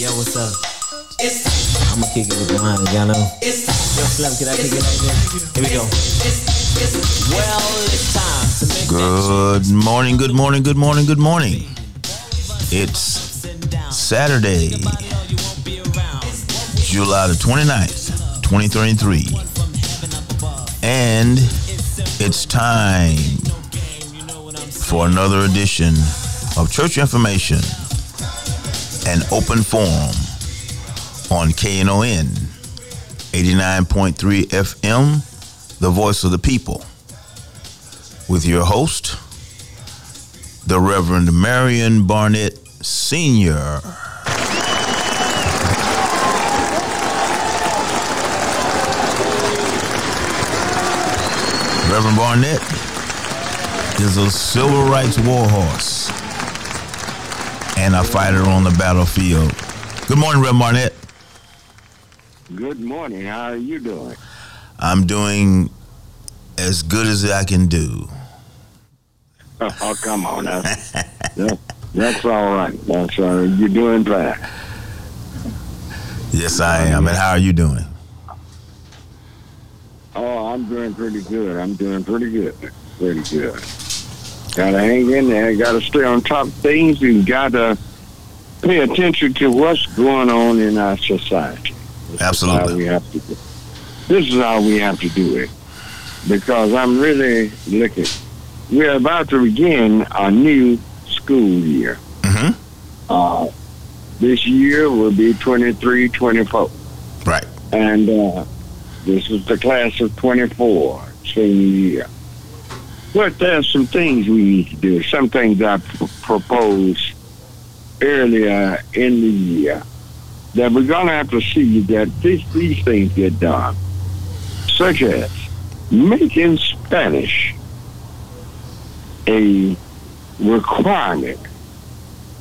Yo, what's up? I'ma kick it with Imani, y'all know. Yo, Slim, can I kick it right here? Here we go. Well, it's time to make Good morning. It's Saturday, July the 29th, 2023. And it's time for another edition of Church Information, an open forum on KNON, 89.3 FM, the voice of the people, with your host, the Reverend Marion Barnett Sr. Reverend Barnett is a civil rights warhorse and a fighter on the battlefield. Good morning, Reverend Barnett. Good morning. How are you doing? I'm doing as good as I can do. Oh, come on now. That's all right. That's all right. You're doing fine. Yes, I am. And how are you doing? Oh, I'm doing pretty good. Pretty good. Gotta hang in there. Gotta stay on top of things. You gotta pay attention to what's going on in our society. Absolutely. This is how we have to do it. Because I'm really looking. We're about to begin our new school year. Mm-hmm. This year will be 23-24. Right. And this is the class of 24, senior year. But there's some things we need to do. Some things I proposed earlier in the year that we're going to have to see that these things get done, such as making Spanish a requirement,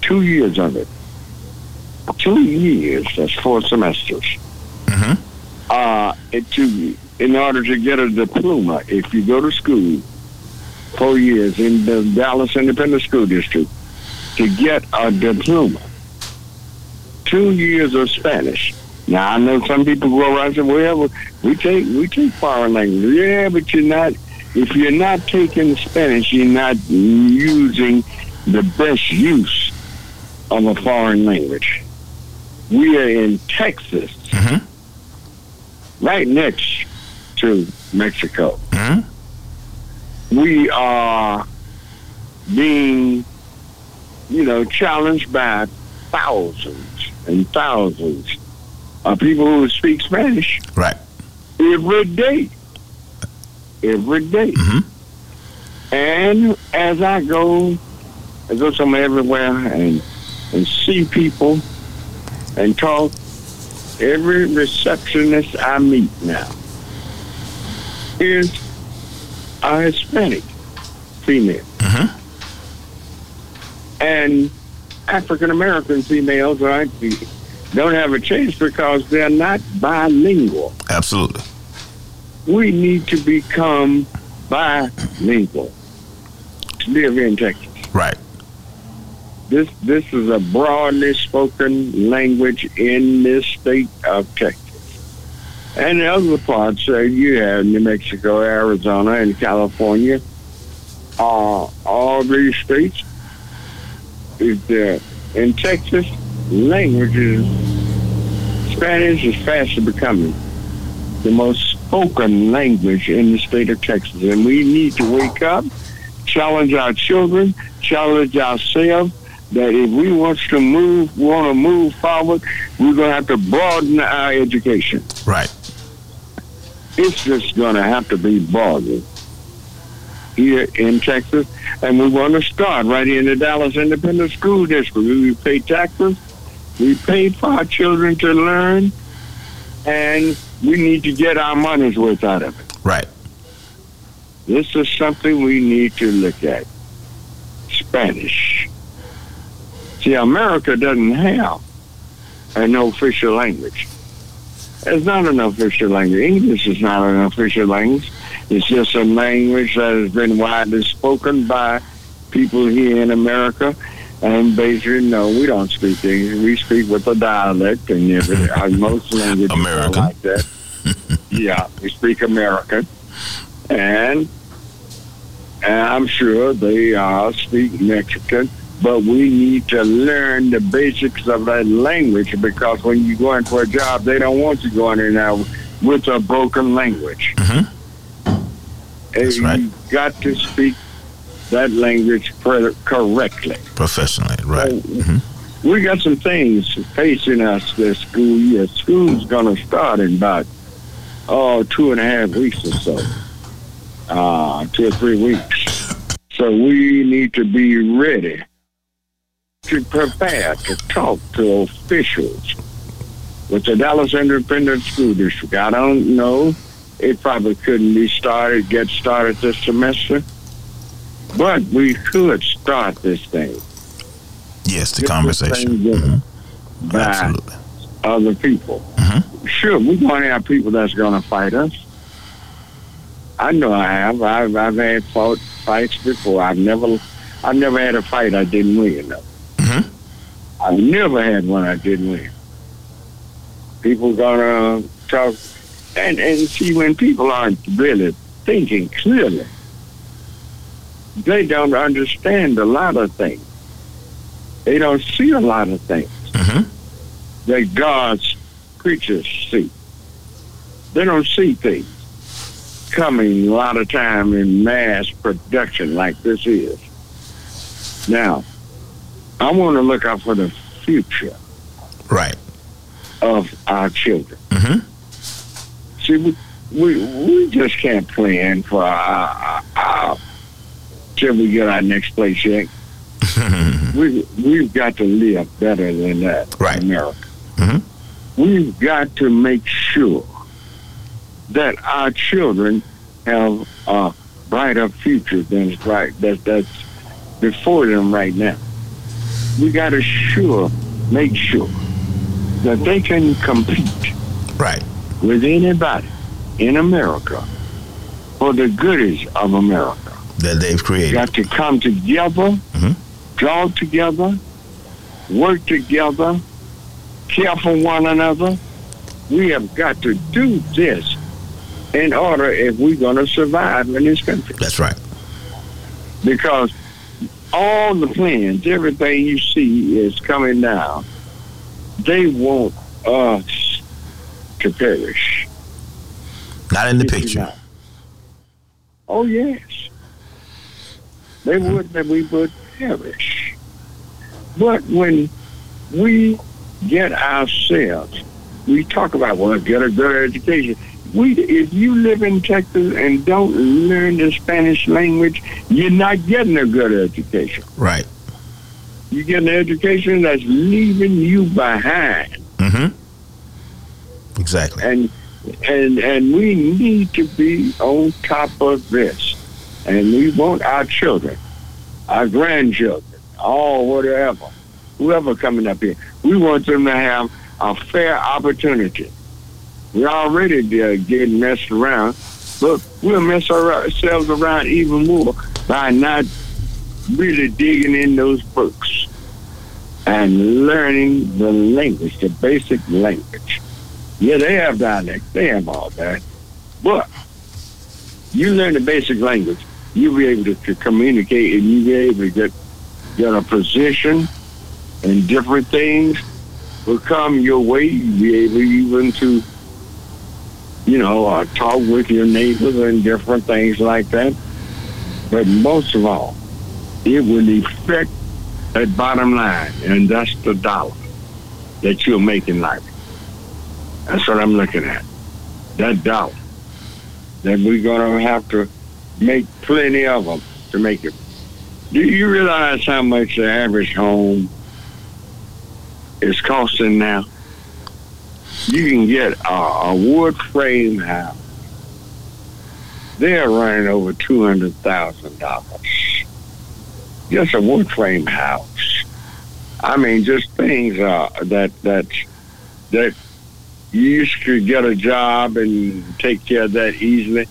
2 years of it. 2 years, that's 4 semesters. Mm-hmm. In order to get a diploma, if you go to school 4 years in the Dallas Independent School District, to get a diploma, 2 years of Spanish. Now, I know some people go around and say, well, we take foreign language. Yeah, but you're not. If you're not taking Spanish, you're not using the best use of a foreign language. We are in Texas, mm-hmm. right next to Mexico. Mm-hmm. We are being, challenged by thousands and thousands of people who speak Spanish. Right. Every day. Mm-hmm. And as I go somewhere everywhere and see people and talk, every receptionist I meet now is a Hispanic female. Mm-hmm. And African-American females don't have a chance because they're not bilingual. Absolutely. We need to become bilingual to live in Texas. Right. This is a broadly spoken language in this state of Texas. And the other parts you have New Mexico, Arizona, and California, all these states. In Texas, languages, Spanish is fast becoming the most spoken language in the state of Texas. And we need to wake up, challenge our children, challenge ourselves, that if we want to move forward, we're going to have to broaden our education. Right. It's just going to have to be broadened here in Texas. And we want to start right here in the Dallas Independent School District. We pay taxes. We pay for our children to learn. And we need to get our money's worth out of it. Right. This is something we need to look at. Spanish. See, America doesn't have an official language. It's not an official language. English is not an official language. It's just a language that has been widely spoken by people here in America. And basically, no, we don't speak English. We speak with a dialect and everything. Most languages are like that. Yeah, we speak American. And I'm sure they speak Mexican. But we need to learn the basics of that language, because when you go in for a job, they don't want you going in there with a broken language. Mm-hmm. That's right. You've got to speak that language correctly. Professionally, right. So mm-hmm. We got some things facing us this school year. School's going to start in about 2.5 weeks or so, 2 or 3 weeks. So we need to be ready, to prepare to talk to officials with the Dallas Independent School District. I don't know. It probably couldn't get started this semester. But we could start this thing. Yes, the conversation. Mm-hmm. By absolutely. Other people. Mm-hmm. Sure, we're going to have people that's going to fight us. I know I have. I've had fights before. I've never had a fight I didn't win. Mm-hmm. I never had one I didn't win. People going to talk. And see, when people aren't really thinking clearly, they don't understand a lot of things. They don't see a lot of things mm-hmm. that God's creatures see. They don't see things coming a lot of time in mass production like this is. Now, I want to look out for the future right. of our children. Mm-hmm. See, we just can't plan for our till we get our next paycheck. We've got to live better than that right. in America. Mm-hmm. We've got to make sure that our children have a brighter future than that's before them right now. We got to make sure that they can compete right. with anybody in America for the goodies of America that they've created. Got to come together, mm-hmm. draw together, work together, care for one another. We have got to do this in order if we're going to survive in this country. That's right. Because all the plans, everything you see is coming down. They want us to perish. Not in the picture. Oh, yes. They would that we would perish. But when we get ourselves, we talk about, well, get a good education. If you live in Texas and don't learn the Spanish language, you're not getting a good education. Right. You get an education that's leaving you behind. Mm-hmm. Exactly. And we need to be on top of this. And we want our children, our grandchildren, whoever coming up here, we want them to have a fair opportunity. We already getting messed around, but we'll mess ourselves around even more by not really digging in those books and learning the language, the basic language. Yeah, they have dialect, they have all that, but you learn the basic language, you'll be able to communicate, and you'll be able to get a position, and different things will come your way. You'll be able even to, talk with your neighbors and different things like that. But most of all, it will affect that bottom line, and that's the dollar that you'll make in life. That's what I'm looking at, that dollar. Then we're going to have to make plenty of them to make it. Do you realize how much the average home is costing now? You can get a wood frame house. They're running over $200,000. Just a wood frame house. I mean, just things that you used to get a job and take care of that easily.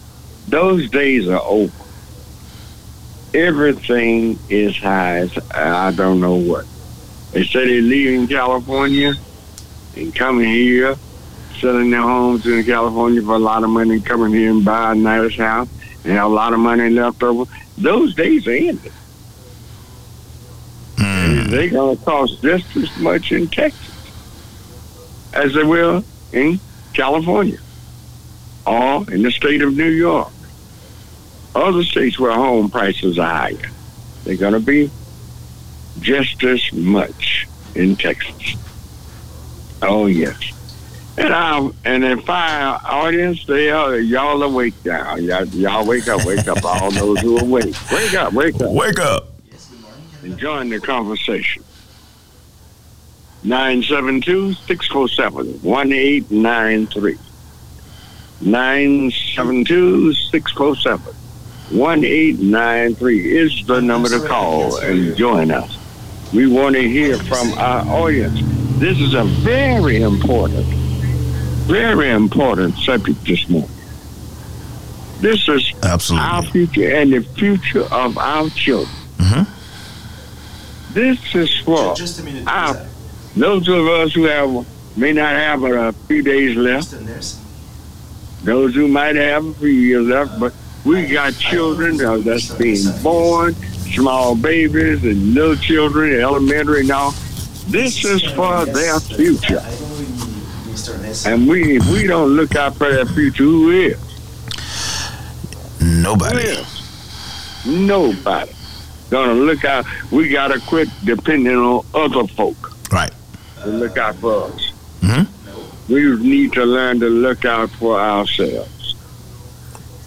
Those days are over. Everything is high. I don't know what. They say they're leaving California and coming here, selling their homes in California for a lot of money, coming here and buying a nice house and have a lot of money left over. Those days are ended. They're going to cost just as much in Texas as they will in California or in the state of New York. Other states where home prices are higher, they're going to be just as much in Texas. Oh, yes. And if our audience, y'all awake now. Y'all wake up, all those who are awake. Wake up. And join the conversation. 972-647-1893. 972-647-1893 is the number to call and join us. We want to hear from our audience. This is a very important subject this morning. This is absolutely our future and the future of our children. Mm-hmm. This is for those of us who may not have a few days left, those who might have a few years left, but we got children that's being born, small babies and little children, elementary and all. This is for their future. And if we don't look out for their future, who is? Nobody. Nobody. Gonna look out. We gotta quit depending on other folk. Right. To look out for us. Mm-hmm. We need to learn to look out for ourselves.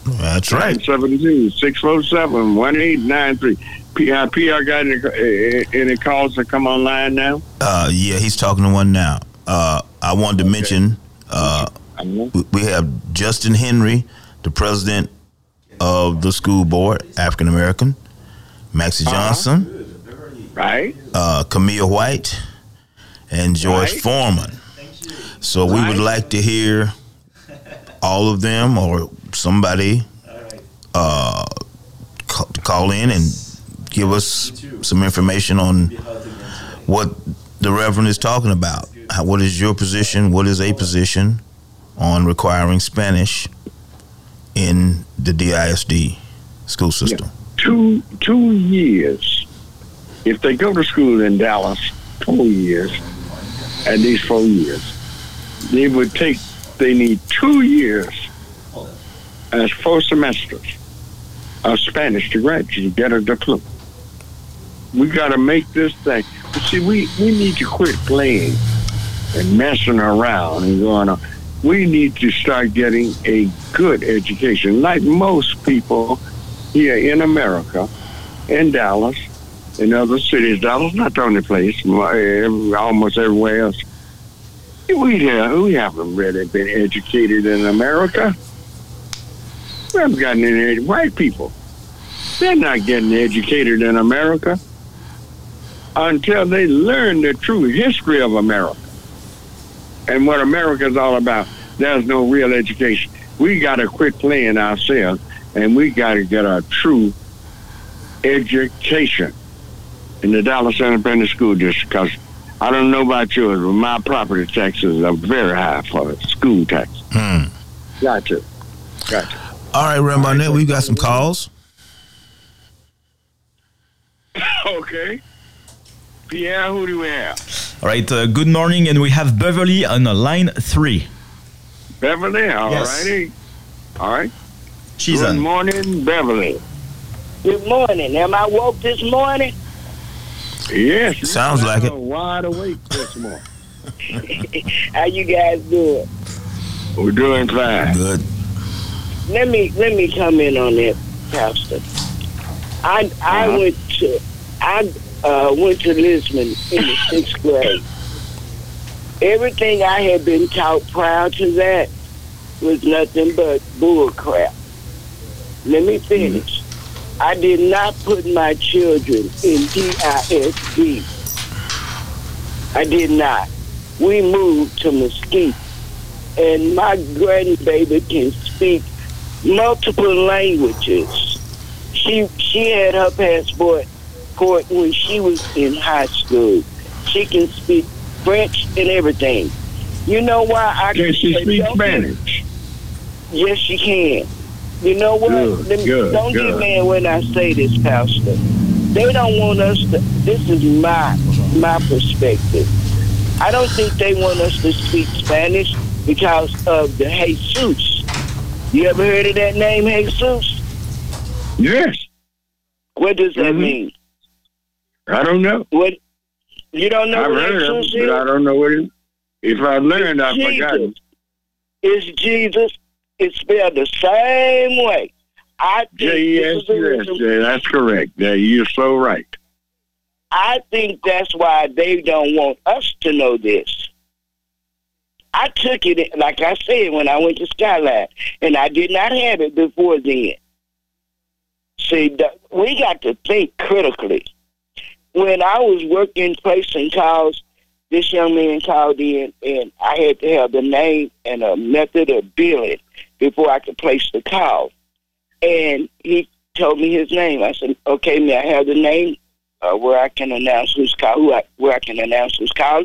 That's right. 972-647-1893. Pierre got any calls that come online now? Yeah, he's talking to one now. I wanted to mention we have Justin Henry, the president of the school board, African American. Maxie Johnson, right? Camille White, and George Foreman. So we would like to hear all of them or somebody call in and give us some information on what the Reverend is talking about. What is your position? What is a position on requiring Spanish in the DISD school system? Yeah. Two years. If they go to school in Dallas, 4 years, at least 4 years, they need 2 years as 4 semesters of Spanish to graduate, to get a diploma. We got to make this thing. But see, we need to quit playing and messing around and going on. We need to start getting a good education. Like most people here in America, in Dallas, in other cities. Dallas not the only place, almost everywhere else. We haven't really been educated in America. We haven't gotten any white people. They're not getting educated in America until they learn the true history of America and what America is all about. There's no real education. We got to quit playing ourselves, and we got to get a true education in the Dallas Independent School District, because I don't know about yours, but my property taxes are very high for school tax. Gotcha. All right, Reverend Barnett, we've got some calls. Okay. Pierre, who do we have? All right, good morning, and we have Beverly on line 3. Beverly, all righty. All right. Good morning, Beverly. Good morning. Am I woke this morning? Yes. Sounds like it. Wide awake this morning. How you guys doing? We're doing fine. Good. Let me come in on that, Pastor. I went to Lisbon in the 6th grade. Everything I had been taught prior to that was nothing but bull crap. Let me finish. I did not put my children in DISD. I did not. We moved to Mesquite, and my grandbaby can speak multiple languages. She had her passport when she was in high school. She can speak French and everything. You know why I can she speak Spanish? Yes, she can. You know what? Don't get mad when I say this, Pastor. They don't want us to. This is my perspective. I don't think they want us to speak Spanish because of the Jesus. You ever heard of that name, Jesus? Yes. What does that mean? I don't know. What? You don't know? I've heard of it, but I don't know what it is. If I learned, I forgot it. It's Jesus. It's spelled the same way. I think that's correct. Yeah, you're so right. I think that's why they don't want us to know this. I took it, like I said, when I went to Skyline, and I did not have it before then. See, we got to think critically. When I was working placing calls, this young man called in, and I had to have the name and a method of billing before I could place the call. And he told me his name. I said, okay, may I have the name where I can announce who's calling? And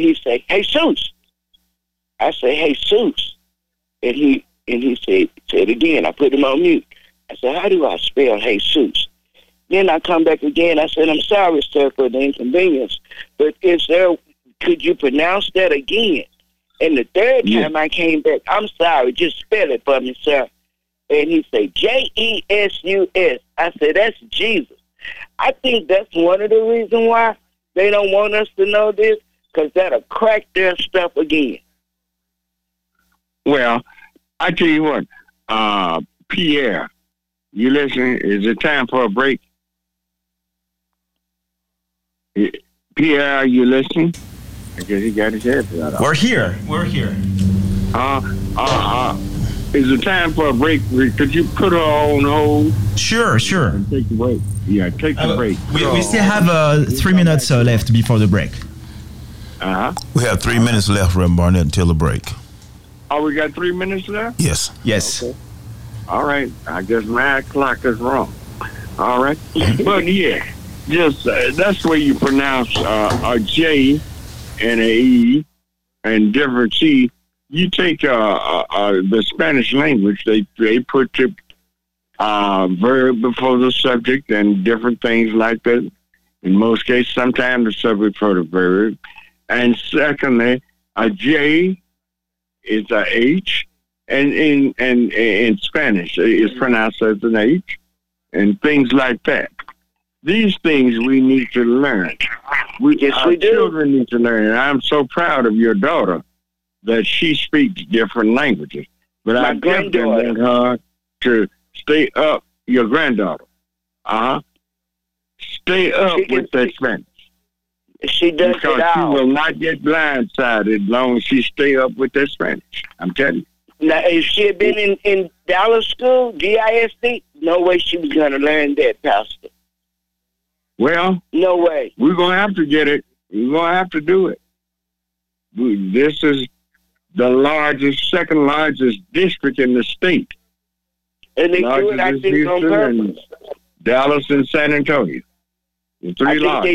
he said, Jesus. I said, Jesus. And he said again. I put him on mute. I said, how do I spell Jesus? Then I come back again. I said, I'm sorry, sir, for the inconvenience, but could you pronounce that again? And the third time I came back, I'm sorry, just spell it for me, sir. And he said, Jesus. I said, that's Jesus. I think that's one of the reasons why they don't want us to know this, because that'll crack their stuff again. Well, I tell you what, Pierre, you listening? Is it time for a break? Pierre, are you listening? I guess he got his headphones on. We're here. Is it time for a break? Could you put her on hold? Sure. And take the break. Yeah, take the break. We still have 3 minutes left before the break. Uh huh. We have 3 minutes left, Reverend Barnett, until the break. Oh, we got 3 minutes left? Yes. Okay. All right. I guess my clock is wrong. All right. But yeah, just that's the way you pronounce a J and a E and different C. You take the Spanish language; they put the verb before the subject and different things like that. In most cases, sometimes the subject for the verb. And secondly, a J is a H, and in Spanish it's pronounced as an H, and things like that. These things we need to learn. Our children need to learn. And I'm so proud of your daughter that she speaks different languages. But I definitely want her to stay up, your granddaughter. Stay up with that Spanish. She does it all. Because she will not get blindsided as long as she stay up with that Spanish. I'm telling you. Now, if she had been in Dallas school, DISD, no way she was going to learn that, Pastor. Well, no way. We're going to have to get it. We're going to have to do it. This is the second largest district in the state. And they do it, I think, on purpose. Dallas and San Antonio. They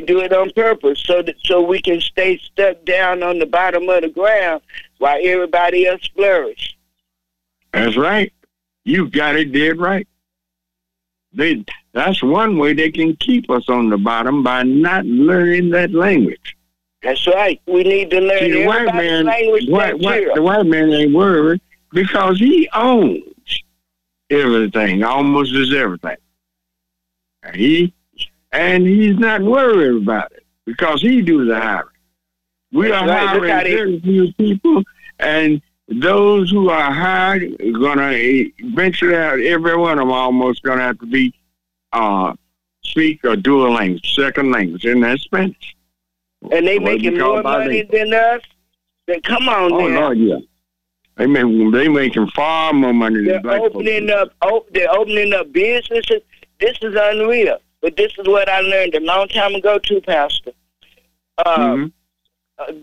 do it on purpose so we can stay stuck down on the bottom of the ground while everybody else flourishes. That's right. You got it dead right. That's one way they can keep us on the bottom, by not learning that language. That's right. We need to learn everybody's language. The white man ain't worried because he owns everything, almost as everything. He's not worried about it because he do the hiring. We are hiring very few people, and those who are hired are gonna eventually have, every one of them almost gonna have to be speak or do a language, second language, and that's Spanish. And they making more money than us? Then come on now. Oh, Lord, yeah. They making far more money than black people. They're opening up businesses. This is unreal. But this is what I learned a long time ago, too, Pastor.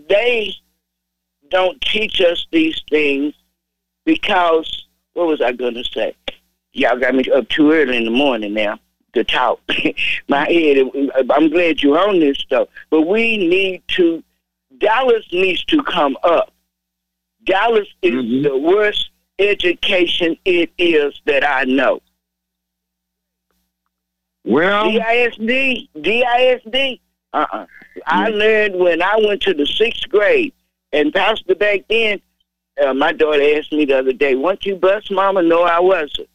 They don't teach us these things because, what was I going to say? Y'all got me up too early in the morning now to talk. My head, I'm glad you're on this stuff. But we need to, Dallas needs to come up. Dallas is the worst education it is that I know. Well, DISD. I learned when I went to the 6th grade, and Pastor back then, my daughter asked me the other day, "Weren't you bus, Mama?" No, I wasn't.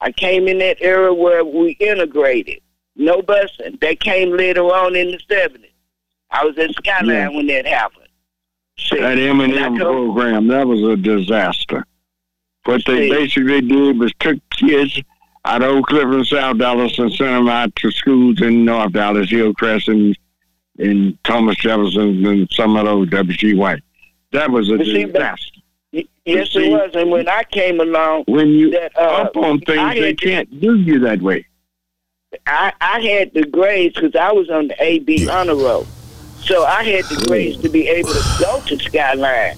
I came in that era where we integrated, no busing. That came later on in the 70s. I was at Skyline when that happened. See, that M&M program, that was a disaster. What they basically did was took kids out of Oak Cliff and South Dallas and sent them out to schools in North Dallas, Hillcrest, and Thomas Jefferson, and some of those W.G. White. That was a disaster. Yes, it was. And when I came along, when you up on things, they can't do you that way. I had the grades because I was on the A.B. honor roll, so I had the grades to be able to go to Skyline.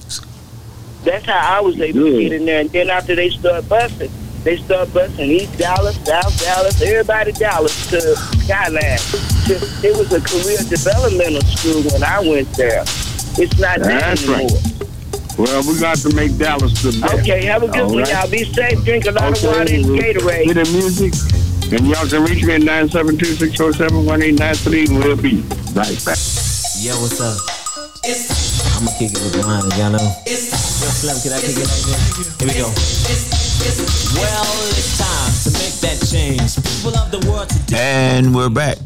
That's how I was able to get in there. And then after they started busing, East Dallas, South Dallas, everybody Dallas to Skyline. It was a career developmental school when I went there. It's not that anymore. Right. Well, we got to make Dallas the best. Okay, have a good one, y'all. Be safe. Drink a lot of water and Gatorade. Get the music, and y'all can reach me at 972-647-1893, and we'll be right back. Yo, what's up? I'm gonna kick it with Imani, y'all know. Yo, Slim, can I kick it right there? Here we go. Well, it's time to make that change. People of the world today. And we're back.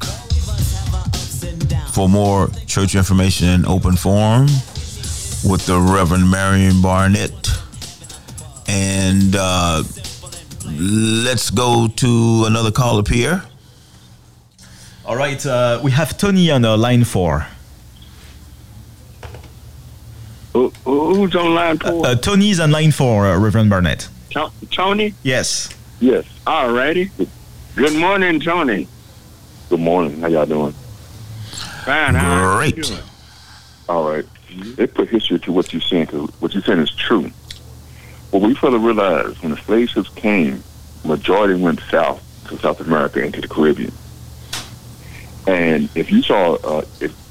For more church information in open forum with the Reverend Marion Barnett. And let's go to another caller, Pierre. All right, we have Tony on line 4. Who's on line 4? Tony's on line 4, Reverend Barnett. Tony? Yes. Yes. All righty. Good morning, Tony. Good morning. How y'all doing? Fine. Great. All right. They put history to what you're saying, because what you're saying is true. What we further realized, when the slave ships came, the majority went south to South America and to the Caribbean. And if you saw,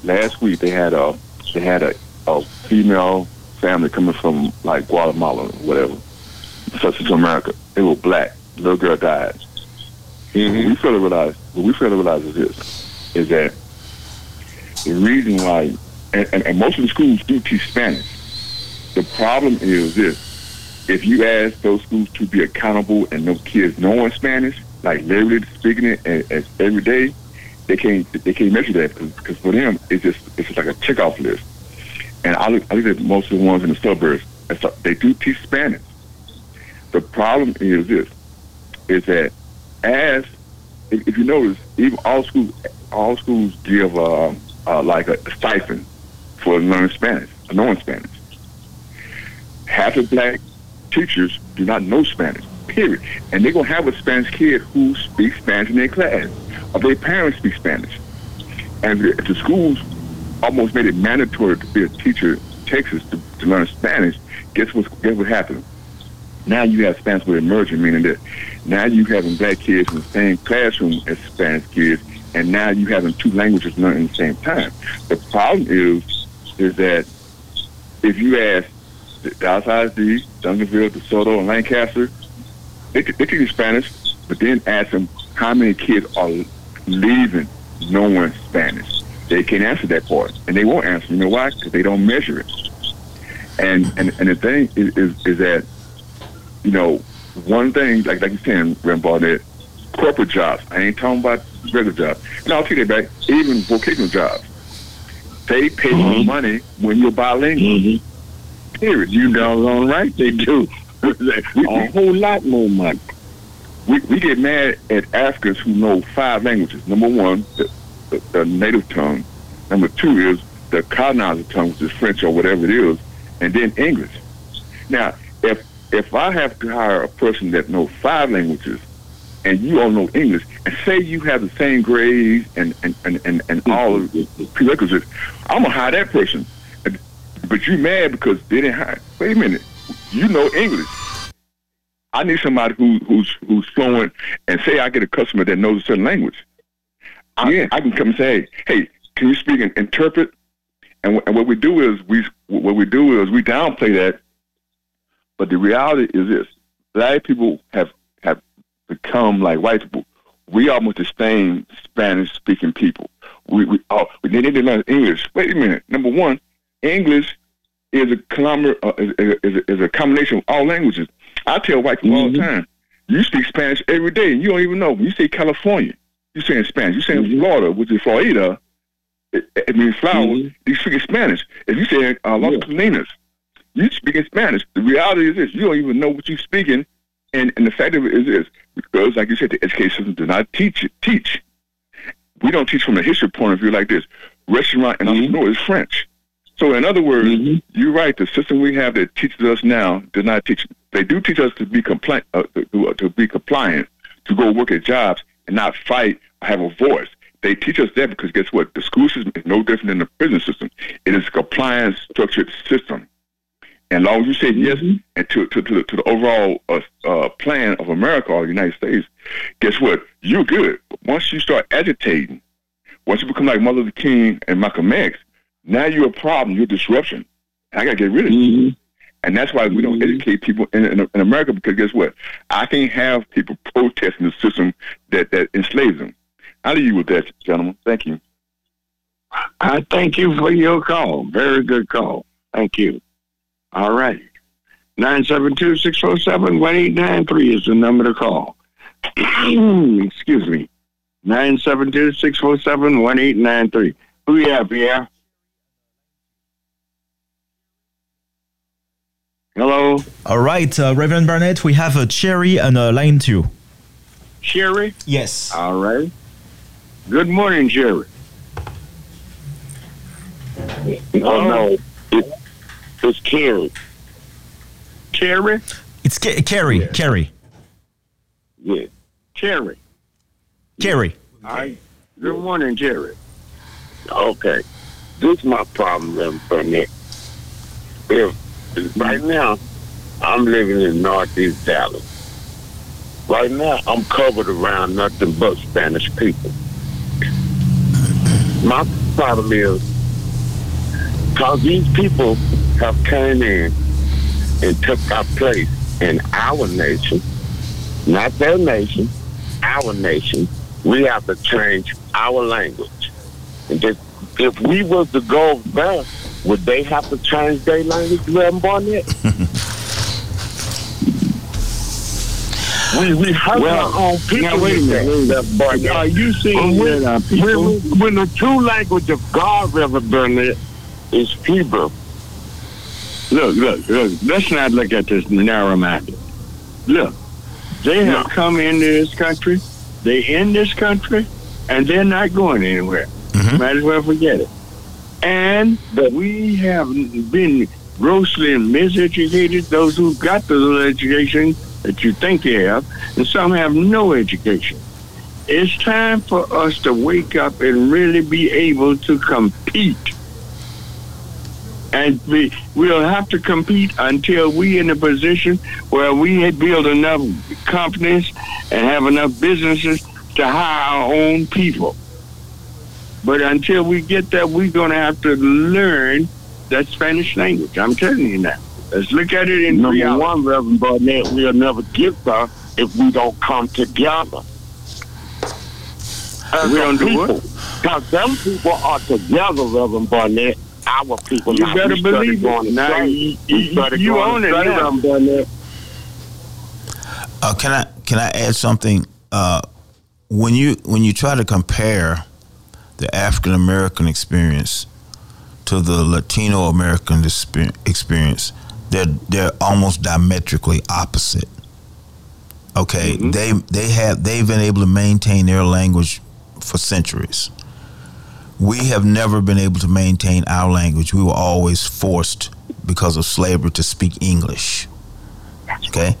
last week they had a female family coming from like Guatemala or whatever, such as America. They were black. The little girl died. Mm-hmm. What we further realized is this, is that the reason why. And most of the schools do teach Spanish. The problem is this. If you ask those schools to be accountable and no kids knowing Spanish, like literally speaking it as every day, they can't measure that because for them, it's just like a checkoff list. And I look at most of the ones in the suburbs, they do teach Spanish. The problem is this, is that if you notice, even all schools give like a stipend for knowing Spanish. Half the black teachers do not know Spanish, period. And they're going to have a Spanish kid who speaks Spanish in their class, or their parents speak Spanish. And if the schools almost made it mandatory to be a teacher in Texas to learn Spanish, guess what happened? Now you have Spanish with immersion, meaning that now you having black kids in the same classroom as Spanish kids, and now you having two languages learned at the same time. The problem is that if you ask the ISD, Duncanville, DeSoto, and Lancaster, they can use Spanish, but then ask them how many kids are leaving knowing Spanish. They can't answer that part, and they won't answer. You know why? Because they don't measure it. And the thing is that, you know, one thing, like you saying, Reverend Barnett, corporate jobs. I ain't talking about regular jobs. And I'll take that back. Even vocational jobs. They pay you money when you're bilingual. Mm-hmm. Period. You doggone right they do. A whole lot more money. We get mad at Africans who know 5 languages. Number one, the native tongue. Number two is the colonizer tongue, which is French or whatever it is, and then English. Now, if I have to hire a person that knows 5 languages, and you all know English, and say you have the same grades and all of the prerequisites, I'm going to hire that person. But you mad because they didn't hire. Wait a minute. You know English. I need somebody who's fluent, and say I get a customer that knows a certain language. I can come and say, hey, can you speak and interpret? And what we do is we downplay that. But the reality is this: black people have become like white people. We almost disdain Spanish-speaking people. We need to learn English. Wait a minute. Number one, English is a combination of all languages. I tell white people all the time, you speak Spanish every day, and you don't even know. When you say California, you're saying Spanish. You're saying Florida, which is Florida. It means flower. You speak Spanish. If you say Los Colinas, you speak in Spanish. The reality is this: you don't even know what you're speaking, and the fact of it is this, because, like you said, the education system does not teach. We don't teach from a history point of view like this. Restaurant and entrepreneur is French. So, in other words, you're right. The system we have that teaches us now does not teach. They do teach us to be compliant, to go work at jobs and not fight, have a voice. They teach us that because guess what? The school system is no different than the prison system. It is a compliance structured system. And as long as you say yes and to the overall plan of America or the United States, guess what? You're good. But once you start agitating, once you become like Martin Luther King and Malcolm X, now you're a problem. You're a disruption. And I got to get rid of you. And that's why we don't educate people in America, because guess what? I can't have people protesting the system that enslaves them. I'll leave you with that, gentlemen. Thank you. I thank you for your call. Very good call. Thank you. All right. 972-647-1893 is the number to call. Excuse me. 972-647-1893. Who you have, Pierre? Hello? All right, Reverend Barnett, we have a Cherry on line 2. Cherry? Yes. All right. Good morning, Jerry. Oh, no. It's Carrie. Carrie? It's Carrie. Yeah. Carrie. Yeah. Carrie. Carrie. All right. Good morning, Jerry. Okay. This is my problem, Burnett. Right now, I'm living in Northeast Dallas. Right now, I'm covered around nothing but Spanish people. My problem is, because these people have came in and took our place in our nation, not their nation, our nation. We have to change our language. And if we were to go back, would they have to change their language, Reverend Barnett? We hurt our own people. Now, wait a minute. Are you seeing that our people? When the true language of God, Reverend Barnett, is Hebrew. Look. Let's not look at this narrow-minded. Look, they have come into this country. They in this country, and they're not going anywhere. Might as well forget it. And we have been grossly miseducated. Those who got the little education that you think they have, and some have no education. It's time for us to wake up and really be able to compete. And we'll have to compete until we're in a position where we had built enough companies and have enough businesses to hire our own people. But until we get there, we're going to have to learn that Spanish language. I'm telling you now. Let's look at it in reality. Number one, Reverend Barnett, we'll never get there if we don't come together. As we don't do it? Because them people are together, Reverend Barnett. Our people. You better believe it. Now, you own it, Reverend Barnett. Can I add something? When you try to compare the African American experience to the Latino American experience, they're almost diametrically opposite. Okay, they've been able to maintain their language for centuries. We have never been able to maintain our language. We were always forced because of slavery to speak English. Okay,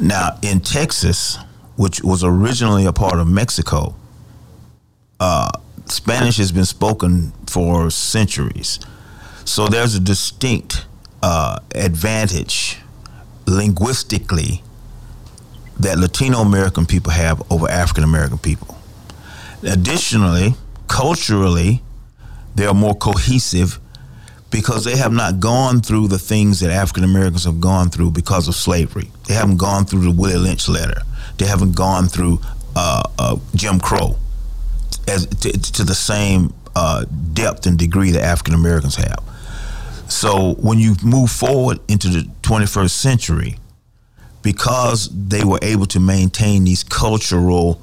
now in Texas, which was originally a part of Mexico, Spanish has been spoken for centuries. So there's a distinct advantage linguistically that Latino American people have over African American people. Additionally, culturally, they are more cohesive because they have not gone through the things that African Americans have gone through because of slavery. They haven't gone through the Willie Lynch letter. They haven't gone through Jim Crow to the same depth and degree that African Americans have. So when you move forward into the 21st century, because they were able to maintain these cultural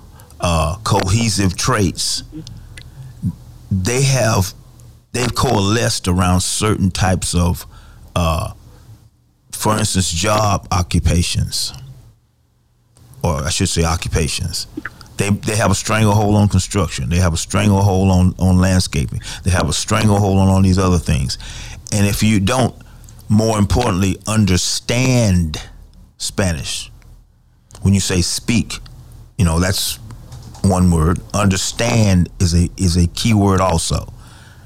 cohesive traits, they've coalesced around certain types of, for instance, job occupations, or I should say occupations. They have a stranglehold on construction. They have a stranglehold on landscaping. They have a stranglehold on all these other things. And if you don't, more importantly, understand Spanish, when you say speak, you know, that's one word. Understand is a key word also,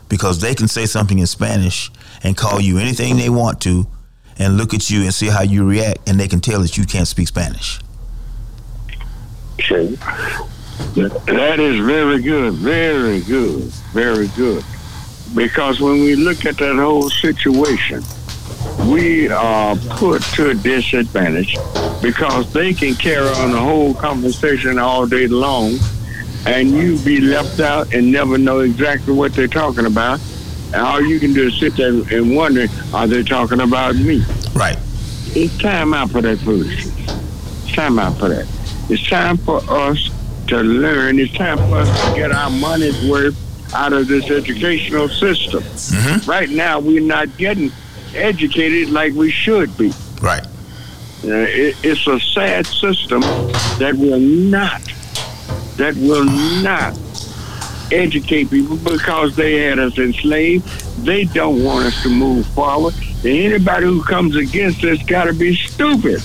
because they can say something in Spanish and call you anything they want to and look at you and see how you react, and they can tell that you can't speak Spanish. Okay. That is very good, very good, very good. Because when we look at that whole situation, we are put to a disadvantage because they can carry on the whole conversation all day long, and you be left out and never know exactly what they're talking about. And all you can do is sit there and wonder, are they talking about me? Right. It's time out for that foolishness. It's time out for that. It's time for us to learn. It's time for us to get our money's worth out of this educational system. Mm-hmm. Right now, we're not getting educated like we should be. Right. It's a sad system that will not educate people because they had us enslaved. They don't want us to move forward. And anybody who comes against us got to be stupid.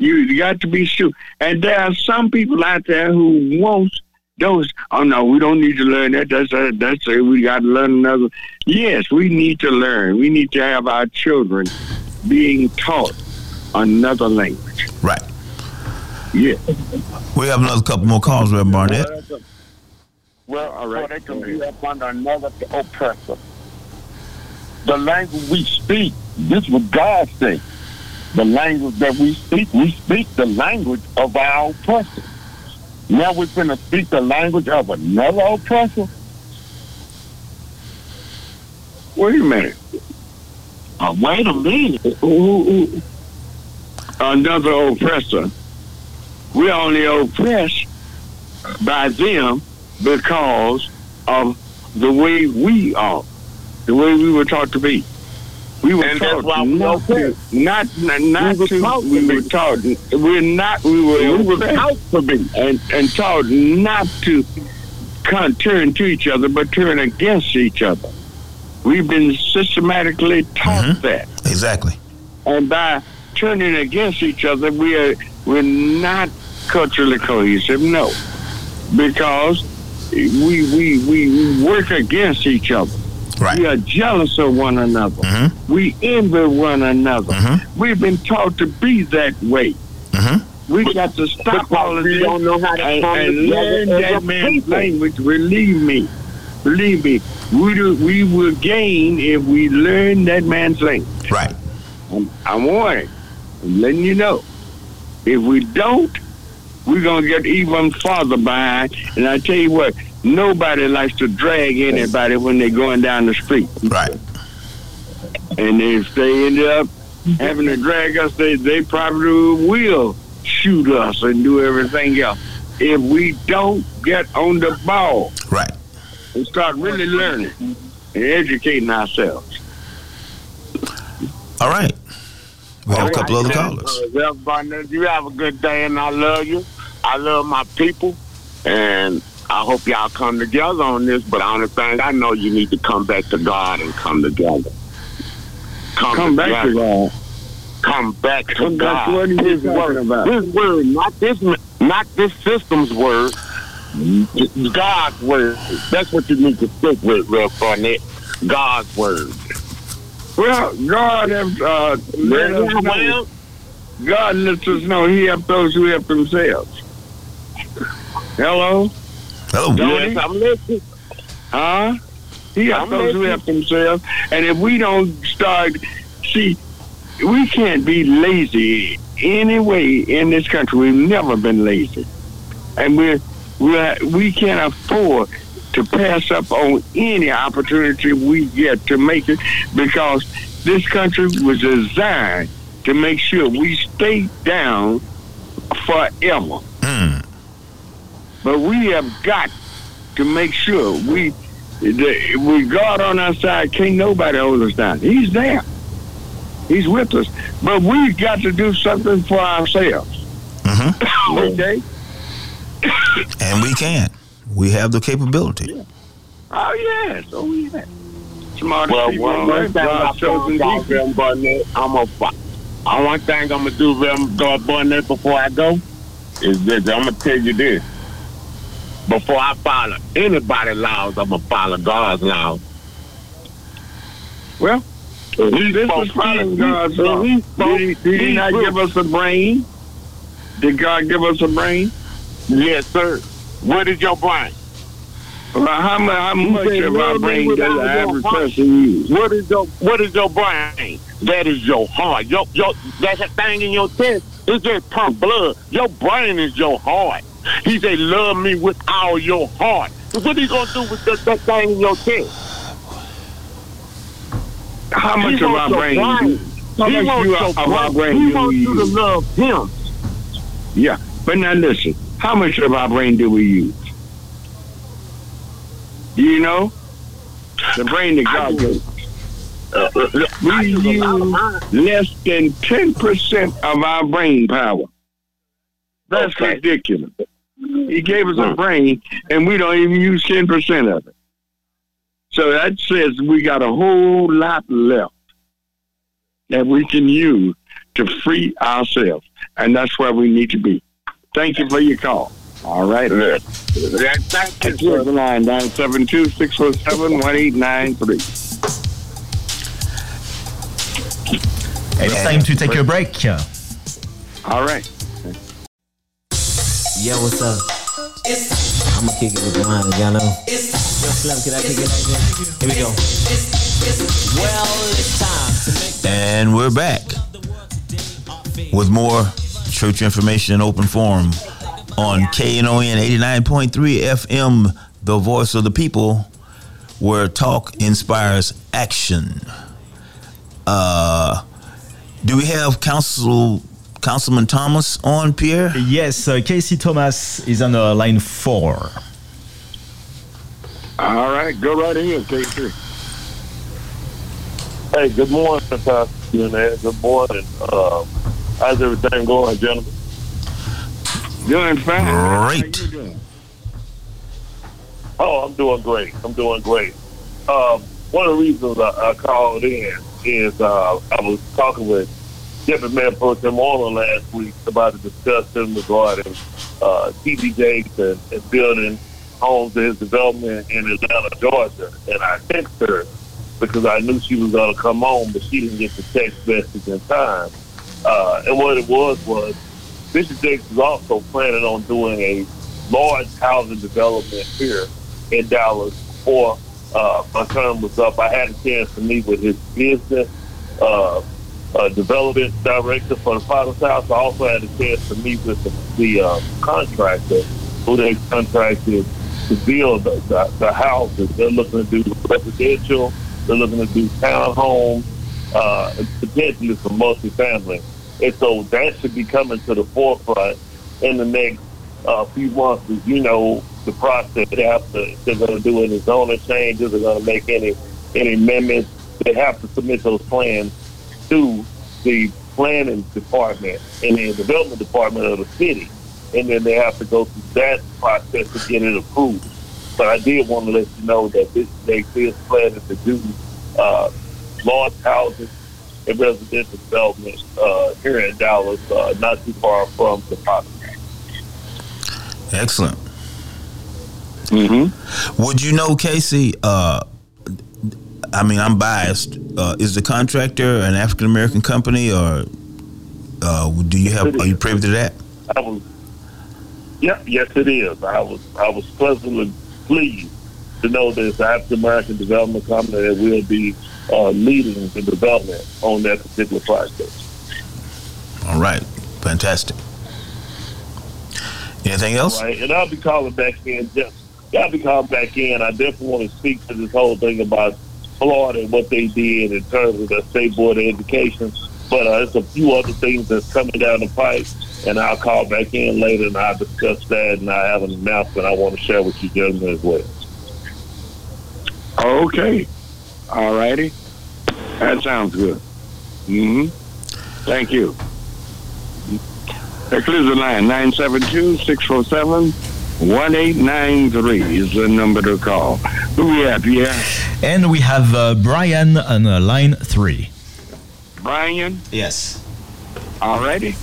You got to be stupid. And there are some people out there who won't. Those, oh no, we don't need to learn that. That's we got to learn another. Yes, we need to learn. We need to have our children being taught another language. Right. Yeah. We have another couple more calls, Reverend Barnett. Well, all right. They can be up under another oppressor. The language we speak, this was God's thing. The language that we speak the language of our oppressor. Now we're going to speak the language of another oppressor? Wait a minute. Wait a minute. Ooh. Another oppressor. We're only oppressed by them because of the way we are, the way we were taught to be. We were taught taught not to turn to each other, but turn against each other. We've been systematically taught that. Exactly. And by turning against each other, we're not culturally cohesive, no, because we work against each other. Right. We are jealous of one another. Mm-hmm. We envy one another. Mm-hmm. We've been taught to be that way. Mm-hmm. We got to stop all of this and learn that man's language. Believe me. We will gain if we learn that man's language. Right. I'm warning. I'm letting you know. If we don't, we're going to get even farther behind. And I tell you what, nobody likes to drag anybody when they're going down the street. Right. And if they end up having to drag us, they probably will shoot us and do everything else if we don't get on the ball. Right. And start really learning and educating ourselves. All right. We have a couple other callers. You have a good day, and I love you. I love my people, and I hope y'all come together on this, but I understand. I know you need to come back to God and come together. Come back to God. Come back to God. What His word about. His word, not this system's word. God's word. That's what you need to stick with, Rev Barnett. God's word. Well, God has let us know. God lets us know He helps those who help themselves. Hello? Hello. Yes, I'm listening. Huh? He helps those who help themselves. And if we don't start, see, we can't be lazy any way in this country. We've never been lazy. And we can't afford to pass up on any opportunity we get to make it, because this country was designed to make sure we stay down forever. Mm. But we have got to make sure we God on our side. Can't nobody hold us down. He's there. He's with us. But we've got to do something for ourselves. Mm-hmm. Okay? And we can. We have the capability. Yeah. Oh, yes. Oh, yeah. Smart people. Well, one thing I'm going to do, Reverend Barnett, before I go, is this. I'm going to tell you this. Before I follow anybody's laws, I'm going to follow God's laws. Well, this was following God's law. Did he not give us a brain? Did God give us a brain? Yes, sir. What is your brain? Well, how much of our brain does the average person use? What is your brain? That is your heart. Your that's a thing in your chest. It's just pump blood. Your brain is your heart. He said, "Love me with all your heart." So what are you gonna do with that thing in your chest? How much of our brain? How much of our brain do we use? He wants you to love Him. Yeah, but now listen. How much of our brain do we use? You know? The brain that God gives. We use less than 10% of our brain power. That's ridiculous. He gave us a brain, and we don't even use 10% of it. So that says we got a whole lot left that we can use to free ourselves. And that's where we need to be. Thank you for your call. All right. Thank you. 972-647-1893. It's time to take your break. All right. Yeah, what's up? I'm going to kick it with Imani, y'all know. Can I kick it like that? Here we go. Well, it's time to make. And we're back with more church information in open forum on KNON 89.3 FM, the voice of the people, where talk inspires action. Do we have Councilman Thomas on, Pierre? Yes, Casey Thomas is on line 4. All right, go right ahead, Casey. Hey, good morning, Pastor. Good morning. How's everything going, gentlemen? Doing fine. Great. How you doing? Oh, I'm doing great. One of the reasons I called in is I was talking with Deputy Mayor Pro Tem Arnold last week about a discussion regarding T.D. Jakes and building homes in his development in Atlanta, Georgia. And I texted her because I knew she was going to come on, but she didn't get the text message in time. And what it was Bishop Jakes was also planning on doing a large housing development here in Dallas before my term was up. I had a chance to meet with his business development director for the Father's House. I also had a chance to meet with the contractor who they contracted to build the houses. They're looking to do residential, they're looking to do townhomes, potentially for multifamily. And so that should be coming to the forefront in the next few months. As you know, the process, they're going to do any zoning changes, they're going to make any amendments. They have to submit those plans to the planning department and the development department of the city. And then they have to go through that process to get it approved. But I did want to let you know that they feel planning to do large houses and residential development here in Dallas, not too far from the property. Excellent. Mm-hmm. Would you know, Casey, I'm biased. Is the contractor an African-American company or Do you have? Are you privy to that? I was. Yep. Yes, it is. I was pleasantly pleased to know that it's African American Development Company that will be leading the development on that particular project. All right. Fantastic. Anything else? All right. And I'll be calling back in. I definitely want to speak to this whole thing about Florida and what they did in terms of the State Board of Education. But there's a few other things that's coming down the pipe, and I'll call back in later and I'll discuss that, and I have an announcement I want to share with you gentlemen as well. Okay. All righty. That sounds good. Mm-hmm. Thank you. That clears the line. 972-647-1893 is the number to call. Who we have, Pierre? And we have Brian on line 3. Brian? Yes. All righty.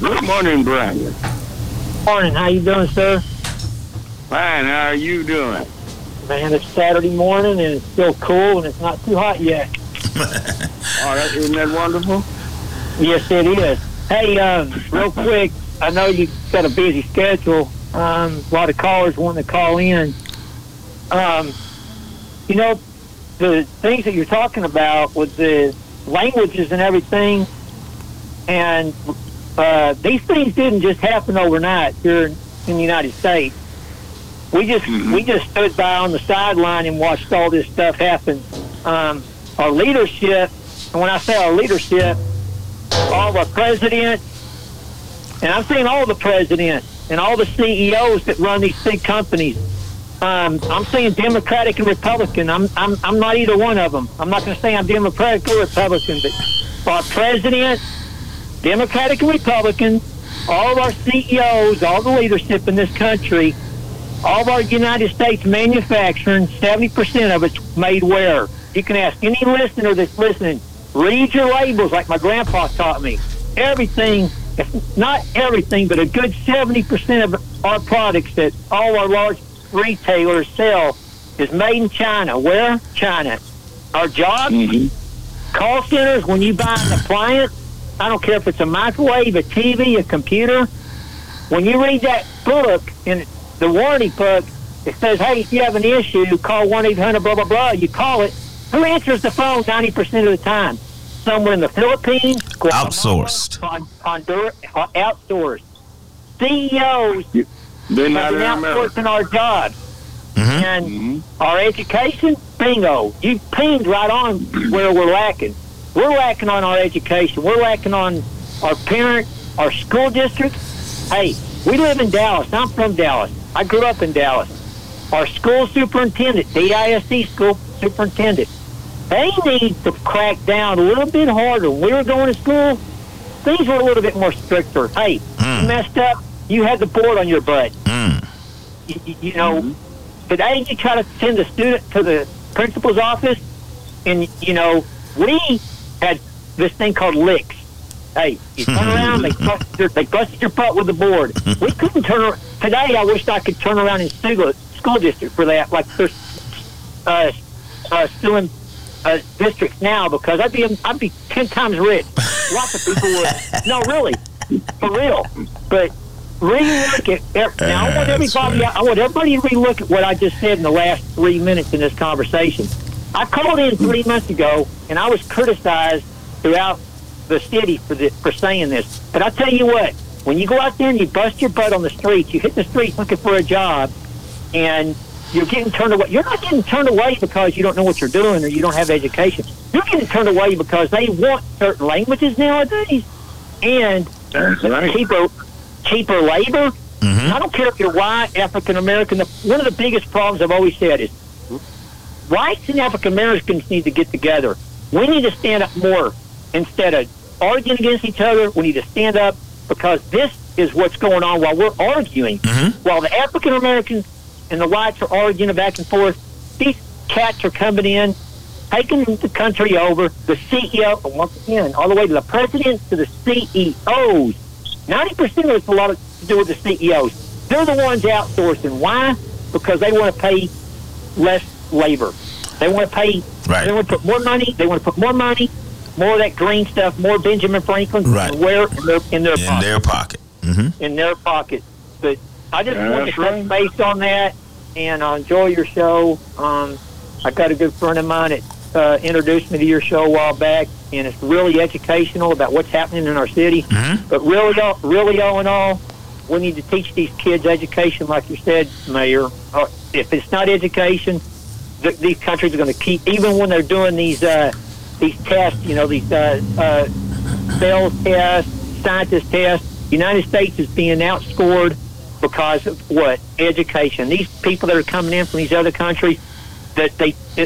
Good morning, Brian. Morning. How you doing, sir? Fine. How are you doing? Man, it's Saturday morning, and it's still cool, and it's not too hot yet. All right. Isn't that wonderful? Yes, it is. Hey, real quick, I know you've got a busy schedule. A lot of callers want to call in. You know, the things that you're talking about with the languages and everything, and these things didn't just happen overnight here in the United States. We just stood by on the sideline and watched all this stuff happen. Our leadership, and when I say our leadership, all our presidents, and I'm saying all the presidents and all the CEOs that run these big companies. I'm saying Democratic and Republican. I'm not either one of them. I'm not going to say I'm Democratic or Republican, but our president, Democratic and Republican, all of our CEOs, all the leadership in this country, all of our United States manufacturing, 70% of it's made where? You can ask any listener that's listening. Read your labels like my grandpa taught me. Everything, if not everything, but a good 70% of our products that all our large retailers sell is made in China. Where? China. Our jobs, call centers, when you buy an appliance, I don't care if it's a microwave, a TV, a computer. When you read that book, in the warranty book, it says, hey, if you have an issue, call 1-800, blah, blah, blah. You call it. Who answers the phone 90% of the time? Somewhere in the Philippines, Guatemala, outsourced. Honduras, outsourced. CEOs. They're not outsourcing our jobs. Mm-hmm. And our education, bingo. You pinged right on where we're lacking. We're lacking on our education. We're lacking on our parents, our school districts. Hey, we live in Dallas. I'm from Dallas. I grew up in Dallas. Our school superintendent, DISC school superintendent, they need to crack down a little bit harder. When we were going to school, things were a little bit more stricter. Hey, you messed up. You had the board on your butt. You know, today you try to send a student to the principal's office, and, you know, we had this thing called licks. Hey, you turn around, they busted your butt with the board. We couldn't turn around. Today I wish I could turn around and sue the school district for that, like they're suing districts now, because I'd be 10 times rich. Lots of people would. No, really. For real. But re-look at now. I want everybody to re-look at what I just said in the last 3 minutes in this conversation. I called in 3 months ago, and I was criticized throughout the city for saying this. But I tell you what, when you go out there and you bust your butt on the streets, you hit the streets looking for a job, and you're getting turned away. You're not getting turned away because you don't know what you're doing or you don't have education. You're getting turned away because they want certain languages nowadays. And cheaper labor. I don't care if you're white, African American. One of the biggest problems I've always said is whites and African Americans need to get together. We need to stand up more instead of arguing against each other. We need to stand up, because this is what's going on while we're arguing. While the African Americans and the whites are arguing back and forth, these cats are coming in, taking the country over. The CEO, once again, all the way to the presidents, to the CEOs. 90% of it's a lot to do with the CEOs. They're the ones outsourcing. Why? Because they want to pay less labor. They want to pay. They want to put more money. more of that green stuff, more Benjamin Franklin, right, wear in their pocket. Mm-hmm. In their pocket. But I just want to touch base on that and enjoy your show. I got a good friend of mine that introduced me to your show a while back, and it's really educational about what's happening in our city. Mm-hmm. But really all in all, we need to teach these kids education, like you said, Mayor. If it's not education, these countries are going to keep, even when they're doing these tests, you know, these sales tests, scientist tests, United States is being outscored because of what? Education. These people that are coming in from these other countries, that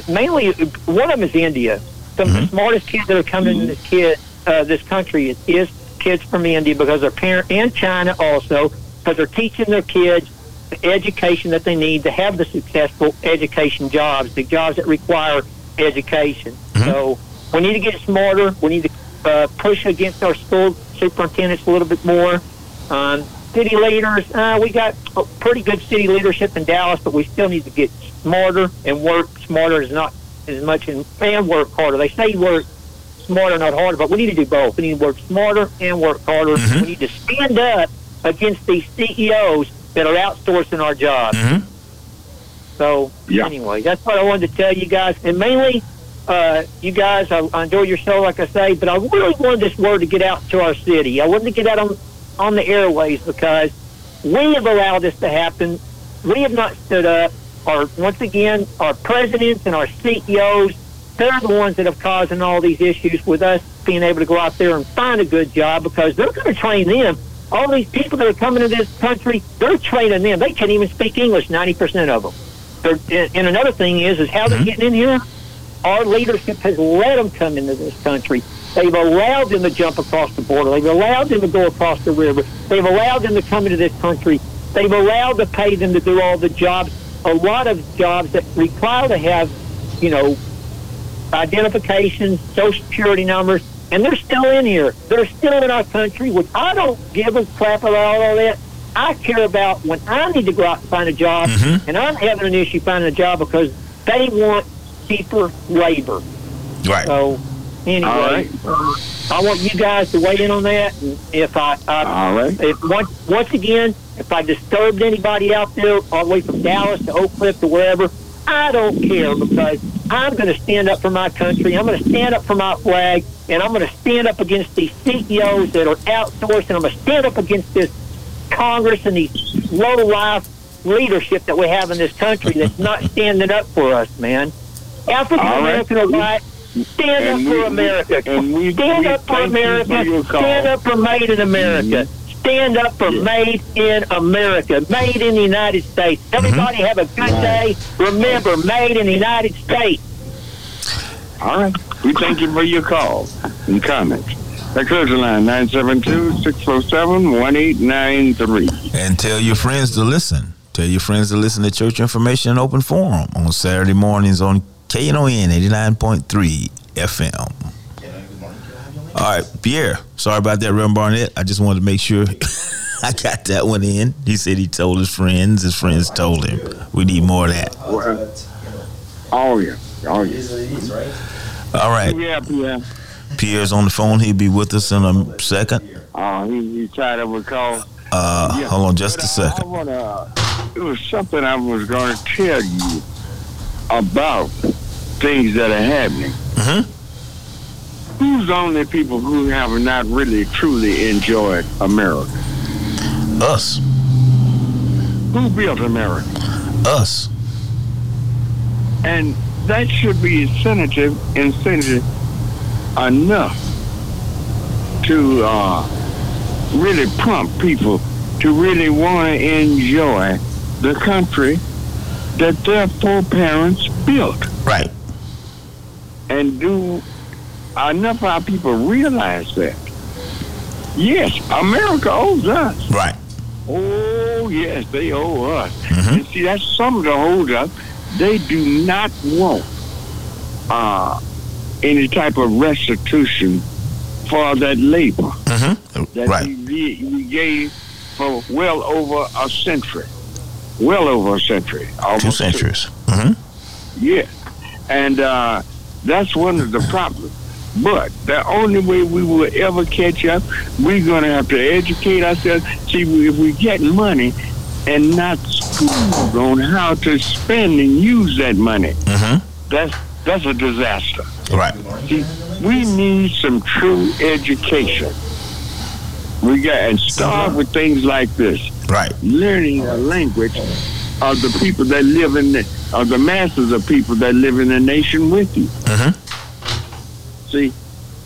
mainly one of them is India. Some of the smartest kids that are coming in this country is kids from India, because their parents, and China also, because they're teaching their kids the education that they need to have the successful education jobs, the jobs that require education. Mm-hmm. So we need to get smarter. We need to push against our school superintendents a little bit more. City leaders, we got pretty good city leadership in Dallas, but we still need to get smarter and work smarter, is not as much, and work harder. They say work smarter, not harder, but we need to do both. We need to work smarter and work harder. Mm-hmm. We need to stand up against these CEOs that are outsourcing our jobs. Mm-hmm. So, anyway, that's what I wanted to tell you guys. And mainly, you guys, I enjoy your show, like I say, but I really wanted this word to get out to our city. I wanted to get out on the airways, because we have allowed this to happen. We have not stood up. Once again, our presidents and our CEOs, they're the ones that have caused all these issues with us being able to go out there and find a good job, because they're going to train them. All these people that are coming to this country, they're training them. They can't even speak English, 90% of them. And another thing is how they're getting in here. Our leadership has let them come into this country. They've allowed them to jump across the border. They've allowed them to go across the river. They've allowed them to come into this country. They've allowed to pay them to do all the jobs, a lot of jobs that require to have, identification, Social Security numbers, and they're still in here. They're still in our country, which I don't give a crap about all that. I care about when I need to go out and find a job, and I'm having an issue finding a job because they want cheaper labor. Right. So, anyway, I want you guys to weigh in on that. And if once again, if I disturbed anybody out there, all the way from Dallas to Oak Cliff to wherever, I don't care, because I'm going to stand up for my country. I'm going to stand up for my flag, and I'm going to stand up against these CEOs that are outsourced, and I'm going to stand up against this Congress and these low-life leadership that we have in this country that's not standing up for us, man. African-American are right. Stand up for America. Stand up for America. Stand up for Made in America. Stand up for Made in America. Made in the United States. Everybody have a good day. Remember, Made in the United States. All right. We thank you for your calls and comments. That close the line, 972-647-1893. And tell your friends to listen. Tell your friends to listen to Church Information and Open Forum on Saturday mornings on KNON 89.3 FM. All right, Pierre, sorry about that, Reverend Barnett. I just wanted to make sure I got that one in. He said he told his friends. His friends told him. We need more of that. Oh, yeah. All right. Yeah, Pierre. Pierre's on the phone. He'll be with us in a second. Oh, he tried to recall. Hold on just a second. It was something I was going to tell you about things that are happening. Who's the only people who have not really truly enjoyed America? Us. Who built America? Us. And that should be incentive enough to really prompt people to really want to enjoy the country that their foreparents built. Right. And do enough of our people realize that? Yes, America owes us. Right. Oh, yes, they owe us. And see, that's some of the holdup. They do not want any type of restitution for that labor that we gave for well over a century. Almost 2 centuries. Yeah. And that's one of the problems. But the only way we will ever catch up, we're going to have to educate ourselves. See, if we get money and not schooled on how to spend and use that money, that's a disaster. Right. See, we need some true education. We got and start with things like this. Right. Learning a language of the people that live in the, of the masses of people that live in the nation with you. See,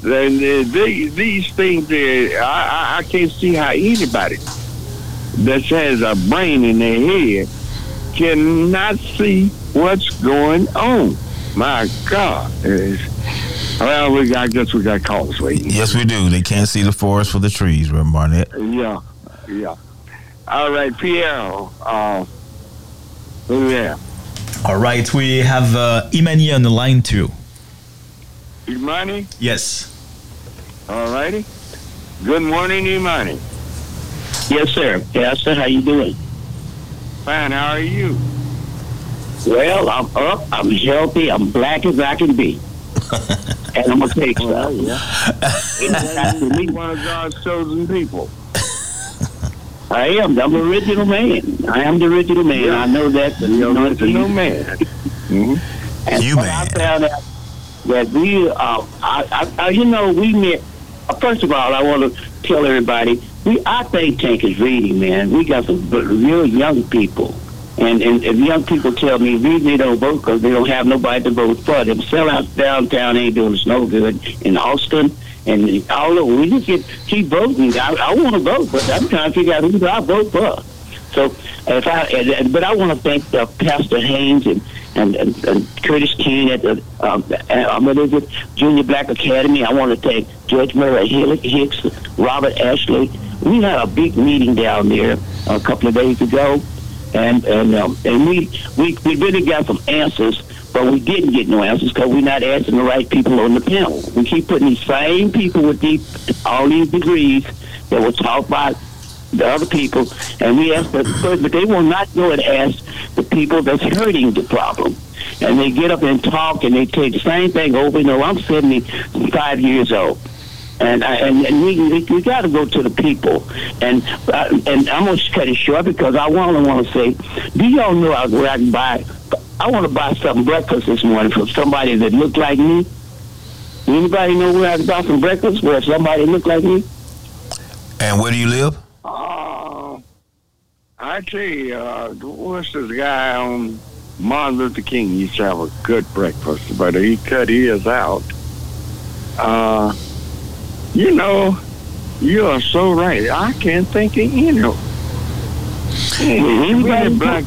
these things, I can't see how anybody that has a brain in their head cannot see what's going on. My God. Well, I guess we got calls waiting. Yes, we do. They can't see the forest for the trees, Reverend Barnett. Yeah, yeah. All right, Pierre. Yeah. All right, we have Imani on the line too. Imani? Yes. All righty. Good morning, Imani. Yes, sir. Pastor, how you doing? Fine. How are you? Well, I'm up. I'm healthy. I'm black as I can be. And I'm going to take that, yeah. You're one of God's chosen people. I am. I'm the original man. I am the original man. Yeah. I know that. But you're the original man. And you man. I found out that we, you know, we met, first of all, I want to tell everybody, our think tank is reading, man. We got some real young people. And young people tell me, reading they don't vote because they don't have nobody to vote for them. Sellouts downtown ain't doing us no good in Austin. And all over, we just keep voting. I want to vote, but I'm trying to figure out who do I vote for. So, but I want to thank Pastor Haynes and Curtis King at the Junior Black Academy. I want to thank Judge Murray Hicks, Robert Ashley. We had a big meeting down there a couple of days ago. And we really got some answers, but we didn't get no answers because we're not asking the right people on the panel. We keep putting these same people with all these degrees that were taught by the other people, and we ask them first, but they will not go and ask the people that's hurting the problem. And they get up and talk, and they take the same thing over. You know, I'm 75 years old. And we got to go to the people, and I'm gonna cut it short because I want to say, do y'all know where I can buy? I want to buy some breakfast this morning from somebody that looked like me. Anybody know where I can buy some breakfast where somebody looked like me? And where do you live? I tell you, what's this guy on Martin Luther King? He used to have a good breakfast, but he cut his out. You know, you are so right. I can't think of any. Anybody black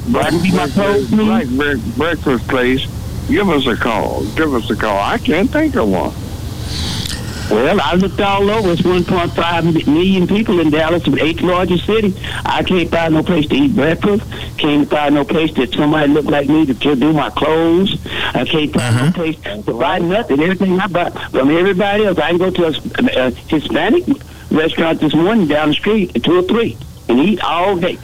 breakfast place, give us a call. Give us a call. I can't think of one. Well, I looked all over. It's 1.5 million people in Dallas, the 8th largest city. I can't find no place to eat breakfast. Can't find no place that somebody look like me to do my clothes. I can't find no place to buy nothing. Everything I buy from everybody else. I can go to a Hispanic restaurant this morning down the street at 2 or 3 and eat all day.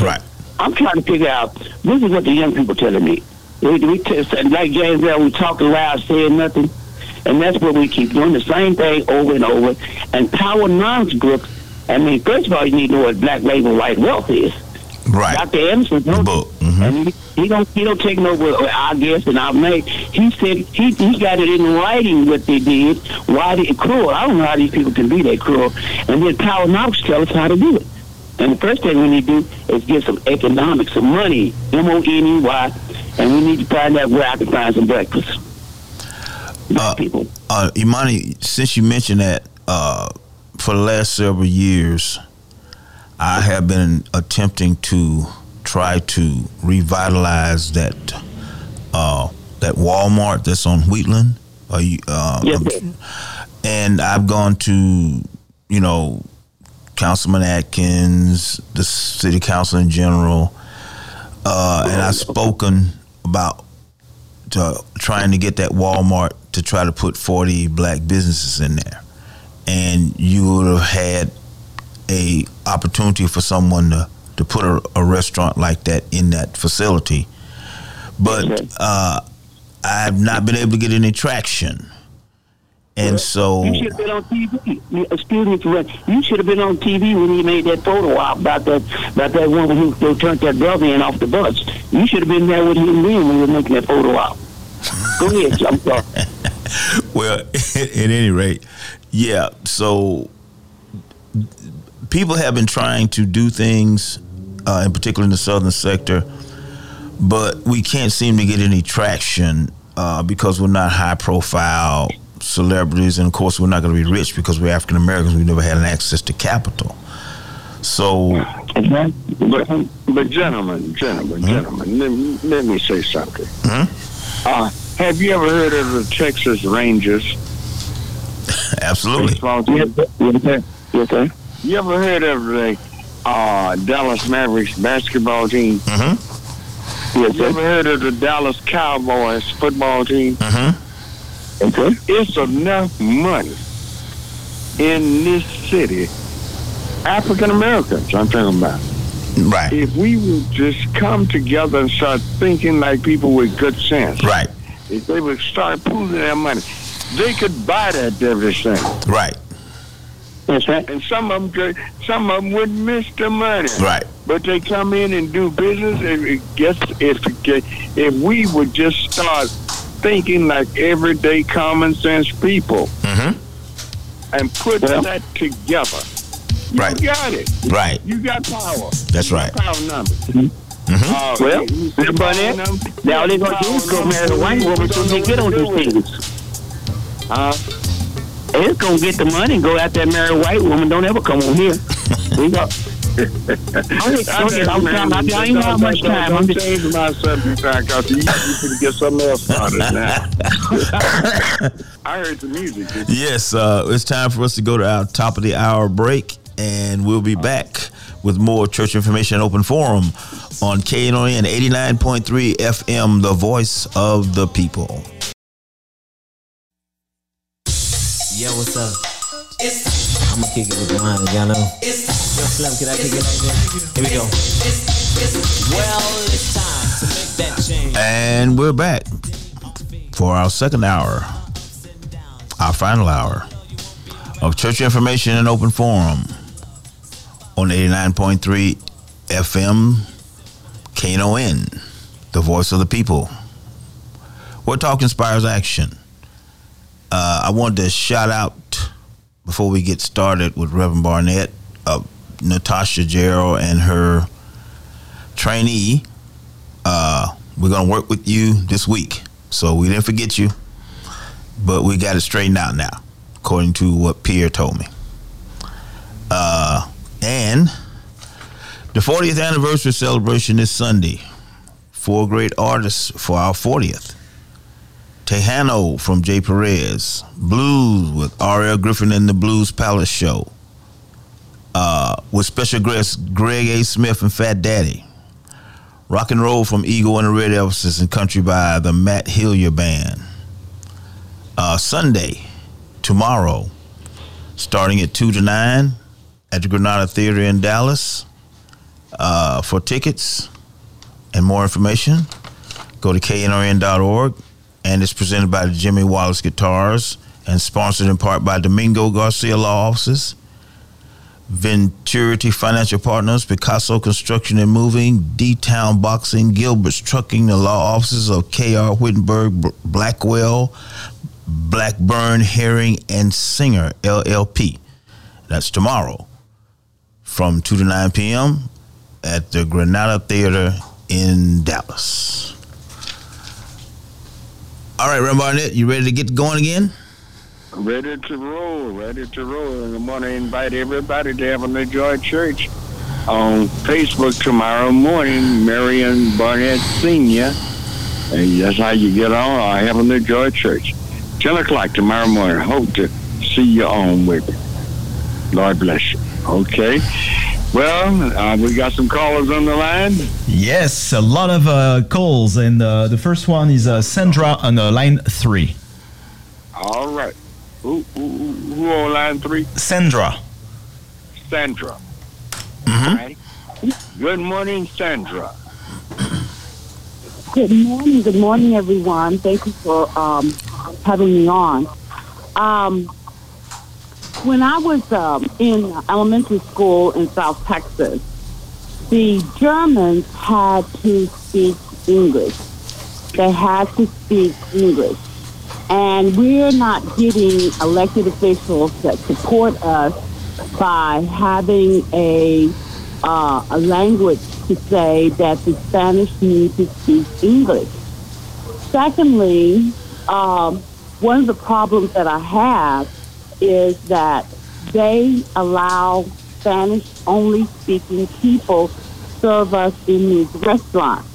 Right. I'm trying to figure out, this is what the young people telling me. Like James, we talk loud, saying nothing. And that's what we keep doing, the same thing over and over. And power non-groups, I mean, first of all, you need to know what black label white wealth is. Right. Dr. Anderson, the book. And he don't take no our guess and our name. He said he got it in writing what they did. Why they cruel? I don't know how these people can be that cruel. And then power non-groups tell us how to do it. And the first thing we need to do is get some economics, some money, MONEY, and we need to find out where I can find some breakfast. People. Imani, since you mentioned that, for the last several years, I have been attempting to try to revitalize that Walmart that's on Wheatland. And I've gone to, you know, Councilman Atkins, the city council in general, and I've spoken about trying to get that Walmart to try to put 40 black businesses in there, and you would have had a opportunity for someone to put a restaurant like that in that facility. But I have not been able to get any traction, And so you should have been on TV. Excuse me, for you should have been on TV when he made that photo out about that woman who turned that brother in off the bus. You should have been there with him then when you were making that photo out. Go ahead, I'm sorry. Well, at any rate, yeah. So people have been trying to do things, in particular in the southern sector, but we can't seem to get any traction because we're not high profile celebrities, and of course we're not going to be rich because we're African Americans. We've never had an access to capital. So but gentlemen, let me say something. Have you ever heard of the Texas Rangers? Absolutely. Yes, sir. You ever heard of the Dallas Mavericks basketball team? Mm-hmm. Yes, sir. You ever heard of the Dallas Cowboys football team? Mm-hmm. Okay. It's enough money in this city, African Americans I'm talking about. Right. If we would just come together and start thinking like people with good sense. Right. If they would start pooling their money, they could buy that everything. Right. That's right. And some of them would miss the money. Right. But they come in and do business. If we would just start thinking like everyday common sense people, and put that together, you got it. Right. You got power. That's right. You got power numbers. Now they're going to do is go marry the white woman so they get on these things. It's going to get the money and go out there and marry a white woman. Don't ever come on here. We got... I ain't got much time. I'm just changing my subject because you could get something else out of it now. I heard the music. Yes, it's time for us to go to our top of the hour break, and we'll be back with more Church Information Open Forum on KNON 89.3 FM, the voice of the people. Yo, what's up? I'm gonna kick it with Brian, y'all know. Yo, Slim, can I kick it right there? Here we go. Well, it's time to make that change. And we're back for our second hour, our final hour of Church Information and Open Forum on 89.3 FM, KNON, the voice of the people, where talk inspires action. I wanted to shout out, before we get started with Reverend Barnett, Natasha Gerald and her trainee. We're going to work with you this week. So we didn't forget you, but we got it straightened out now, according to what Pierre told me. And the 40th anniversary celebration is Sunday. 4 great artists for our 40th. Tejano from Jay Perez, blues with R.L. Griffin and the Blues Palace Show, with special guests Greg A. Smith and Fat Daddy. Rock and roll from Eagle and the Red Elvises and country by the Matt Hillier Band. Sunday, tomorrow, starting at 2 to 9 at the Granada Theater in Dallas. For tickets and more information, go to knrn.org. And it's presented by Jimmy Wallace Guitars and sponsored in part by Domingo Garcia Law Offices, Venturity Financial Partners, Picasso Construction and Moving, D-Town Boxing, Gilbert's Trucking, the law offices of K.R. Wittenberg, Blackwell, Blackburn, Herring, and Singer, LLP. That's tomorrow from 2 to 9 p.m. at the Granada Theater in Dallas. All right, Ram Barnett, you ready to get going again? Ready to roll. And I want to invite everybody to have a New Joy Church on Facebook tomorrow morning, Marion Barnett Sr. And that's how you get on. I have a New Joy Church. 10 o'clock tomorrow morning. Hope to see you on with me. Lord bless you. Okay. Well, we got some callers on the line. Yes, a lot of calls, and the first one is Sandra on line 3. All right. Who on line 3? Sandra. Mm-hmm. All right. Good morning, Sandra. Good morning everyone. Thank you for having me on. When I was in elementary school in South Texas, the Germans had to speak English. They had to speak English. And we're not getting elected officials that support us by having a language to say that the Spanish need to speak English. Secondly, one of the problems that I have is that they allow Spanish-only speaking people serve us in these restaurants.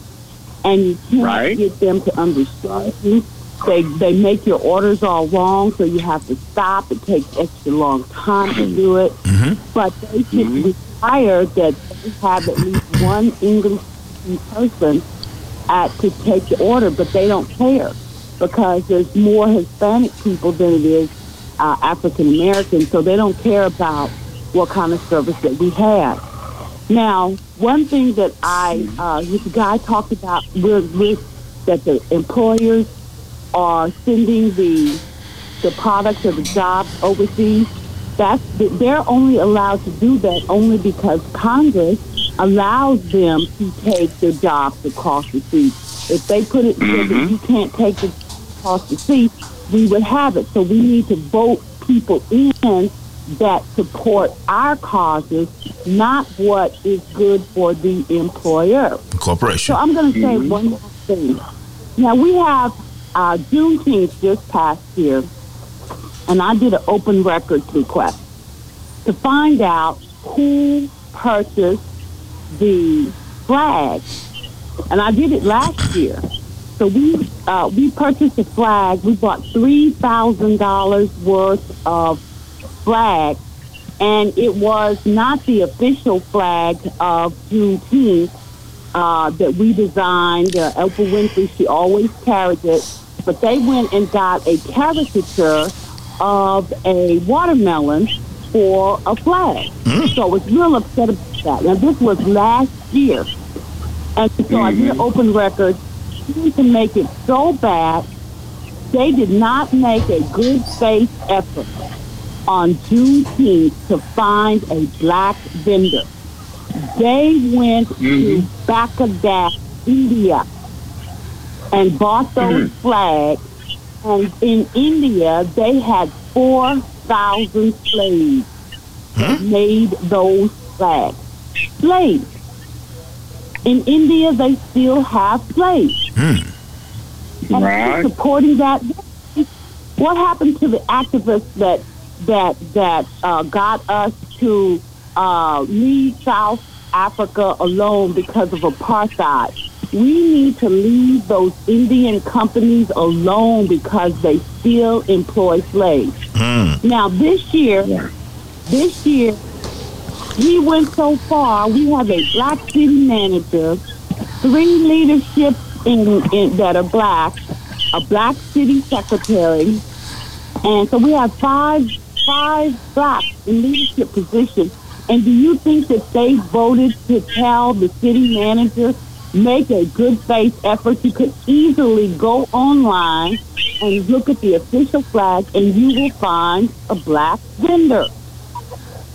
And you can't get them to understand you. They make your orders all wrong, so you have to stop. It takes extra long time to do it. Mm-hmm. But they can require that they have at least one English-speaking person to take your order, but they don't care because there's more Hispanic people than it is African-American, so they don't care about what kind of service that we have. Now, one thing that this guy talked about that the employers are sending the products or the jobs overseas. They're only allowed to do that only because Congress allows them to take their jobs across the sea. If they put it so that you can't take the jobs across the sea, we would have it. So we need to vote people in that support our causes, not what is good for the employer. Corporation. So I'm going to say one more thing. Now, we have Juneteenth just passed here, and I did an open records request to find out who purchased the flag. And I did it last year. So we purchased a flag. We bought $3,000 worth of flag, and it was not the official flag of Juneteenth that we designed. Oprah Winfrey, she always carried it, but they went and got a caricature of a watermelon for a flag. So I was real upset about that. Now, this was last year, and so I did open records to make it so bad. They did not make a good faith effort on Juneteenth to find a black vendor. They went to Baghdad, India, and bought those flags. And in India, they had 4,000 slaves that made those flags. Slaves. In India, they still have slaves. And they're supporting that. What happened to the activists that got us to leave South Africa alone because of apartheid? We need to leave those Indian companies alone because they still employ slaves. Now, this year, we went so far. We have a black city manager, three leaderships that are black, a black city secretary, and so we have five blacks in leadership positions. And do you think that they voted to tell the city manager, make a good faith effort? You could easily go online and look at the official flag, and you will find a black vendor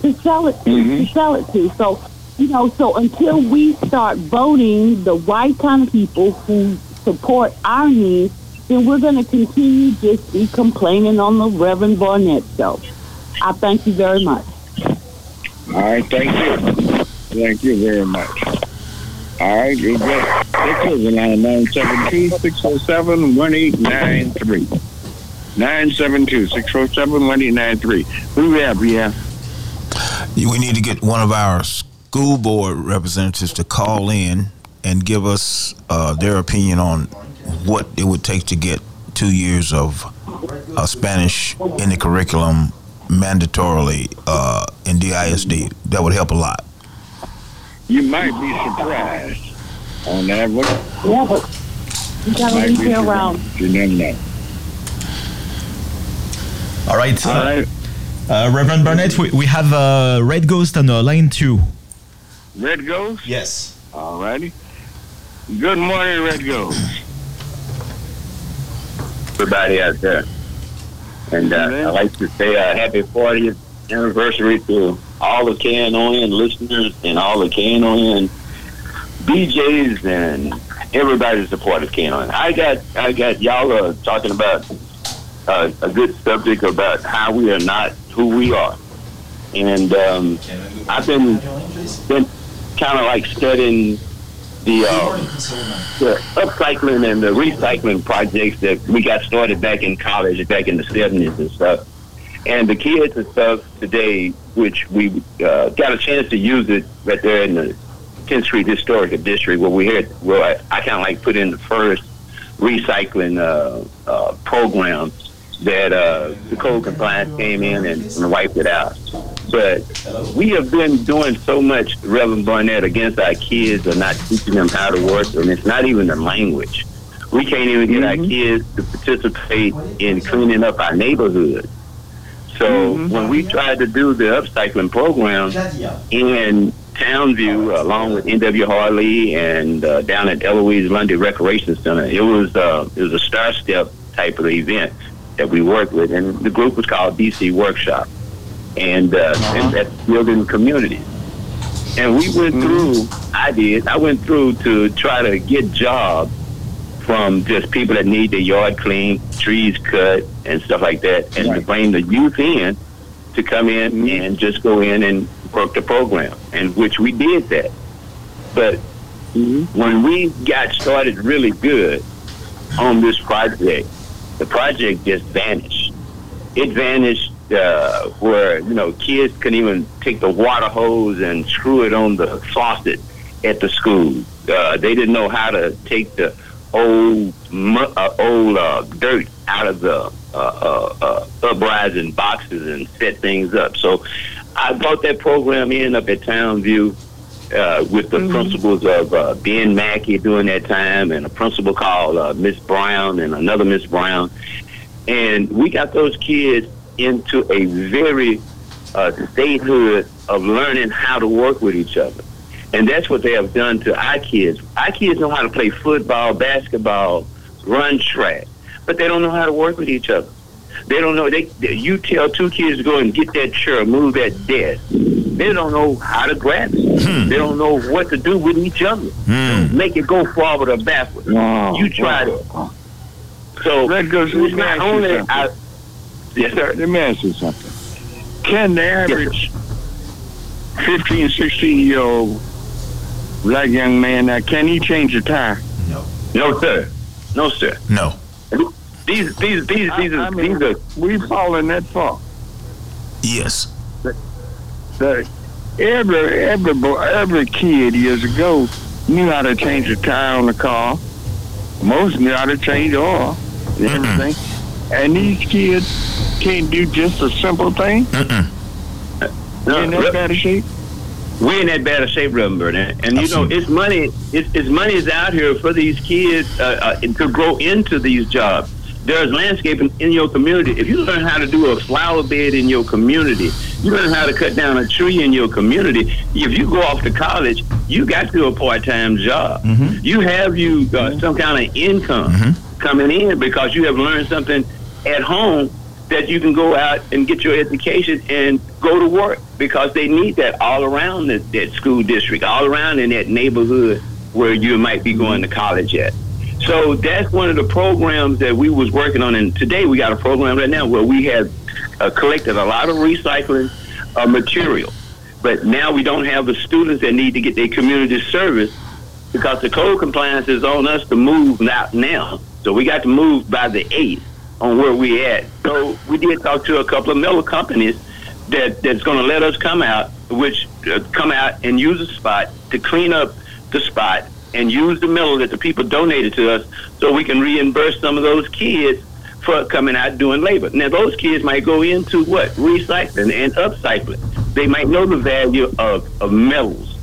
to sell it to. So, so until we start voting the right kind of people who support our needs, then we're going to continue just be complaining on the Reverend Barnett show. I thank you very much. All right, thank you. Thank you very much. All right, you get 972-607-1893. 972-607-1893. What do we have, Pierre? We need to get one of our school board representatives to call in and give us their opinion on what it would take to get 2 years of Spanish in the curriculum mandatorily in DISD. That would help a lot. You might be surprised on that one. Yeah, but you gotta leave here around. You never know. All right. Reverend Barnett, we have Red Ghost on line 2. Red Ghost? Yes. All righty. Good morning, Red Ghost. Everybody out there. And I'd like to say happy 40th anniversary to all the KNON listeners and all the KNON DJs and everybody that supported KNON. I got y'all are talking about a good subject about how we are not who we are. And I've been kind of like studying the upcycling and the recycling projects that we got started back in college, back in the 70s and stuff. And the kids and stuff today, which we got a chance to use it right there in the 10th Street Historical District, where we had, where I kind of like put in the first recycling program that the code compliance came in and wiped it out. But we have been doing so much, Reverend Barnett, against our kids and not teaching them how to work, and it's not even the language. We can't even get our kids to participate in cleaning up our neighborhood. So when we tried to do the upcycling program in Townview, along with N.W. Harley and down at Eloise Lundy Recreation Center, it was a Star Step type of event that we worked with, and the group was called DC Workshop. And that's building communities. And we went through, I went through to try to get jobs from just people that need their yard cleaned, trees cut, and stuff like that, and to bring the youth in to come in and just go in and work the program, and which we did that. But when we got started really good on this project, the project just vanished. It vanished where, you know, kids couldn't even take the water hose and screw it on the faucet at the school. They didn't know how to take the old dirt out of the uprising boxes and set things up. So I brought that program in up at Townview with the principals of Ben Mackey during that time, and a principal called Miss Brown and another Miss Brown. And we got those kids into a very statehood of learning how to work with each other. And that's what they have done to our kids. Our kids know how to play football, basketball, run track, but they don't know how to work with each other. They don't know. You tell two kids to go and get that chair, move that desk. They don't know how to grab it. They don't know what to do with each other. Make it go forward or backwards. You try it. So that goes with not only. Yes, sir. Let me ask you something. Can the average 15, 16-year-old black young man now, can he change a tire? No, sir. No. These are we falling that far. Yes. Every kid years ago knew how to change a tire on a car. Most knew how to change oil and everything. And these kids can't do just a simple thing? No, in that bad of shape? We're in that bad of shape, Reverend Burnett. And, you know, it's money is out here for these kids to grow into these jobs. There's landscaping in your community. If you learn how to do a flower bed in your community, you learn how to cut down a tree in your community, if you go off to college, you got to do a part-time job. You have some kind of income coming in because you have learned something at home that you can go out and get your education and go to work, because they need that all around that school district, all around in that neighborhood where you might be going to college at. So that's one of the programs that we was working on, and today we got a program right now where we have collected a lot of recycling material, but now we don't have the students that need to get their community service because the code compliance is on us to move out now. So we got to move by the 8th on where we at. So we did talk to a couple of metal companies that's going to let us come out and use a spot to clean up the spot and use the metal that the people donated to us, so we can reimburse some of those kids for coming out doing labor. Now those kids might go into what? Recycling and upcycling. They might know the value of metals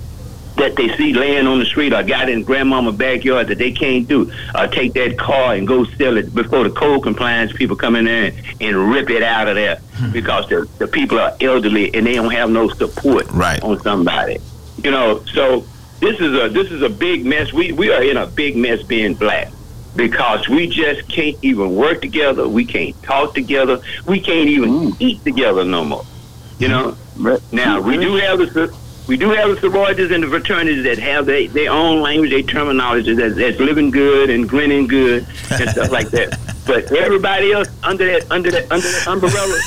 that they see laying on the street or got in grandmama's backyard that they can't do, or take that car and go sell it before the code compliance people come in there and rip it out of there because the people are elderly and they don't have no support on somebody. You know, so this is a big mess. We are in a big mess being black. because we just can't even work together. We can't talk together. We can't even eat together no more. You know. Now we do have the sororities and the fraternities that have their own language, their terminology that's living good and grinning good and stuff like that. But everybody else under that umbrella,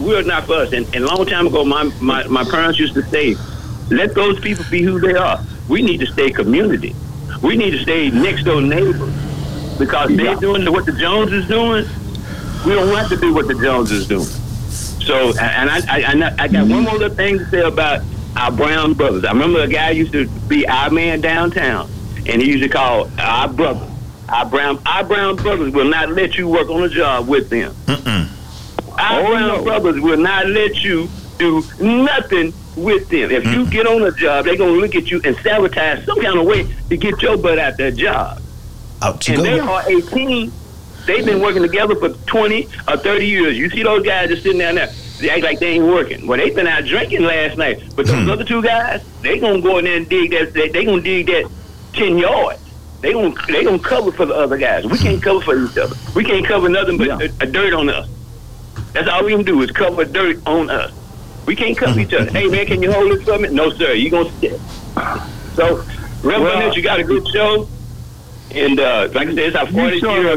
we're not for us. And a long time ago, my parents used to say, "Let those people be who they are." We need to stay community. We need to stay next door neighbors, because they're doing what the Jones is doing. We don't have to do what the Jones is doing. So, and I got one more little thing to say about our brown brothers. I remember a guy used to be our man downtown, and he used to call our brothers, our brown brothers will not let you work on a job with them. Mm-mm. Our brown brothers will not let you do nothing with them. If you get on a job, they're going to look at you and sabotage some kind of way to get your butt out that job. They are 18. They've been working together for 20 or 30 years. You see those guys just sitting down there, they act like they ain't working. Well, they've been out drinking last night. But those other two guys, they going to go in there and dig that. They going to dig that 10 yards. They gonna cover for the other guys. We can't cover for each other. We can't cover nothing but a dirt on us. That's all we can do is cover dirt on us. We can't cover each other. Hey, man, can you hold it for me? No, sir. You gonna sit. So, Reverend, you got a good show. And like I said, it's our 40th year.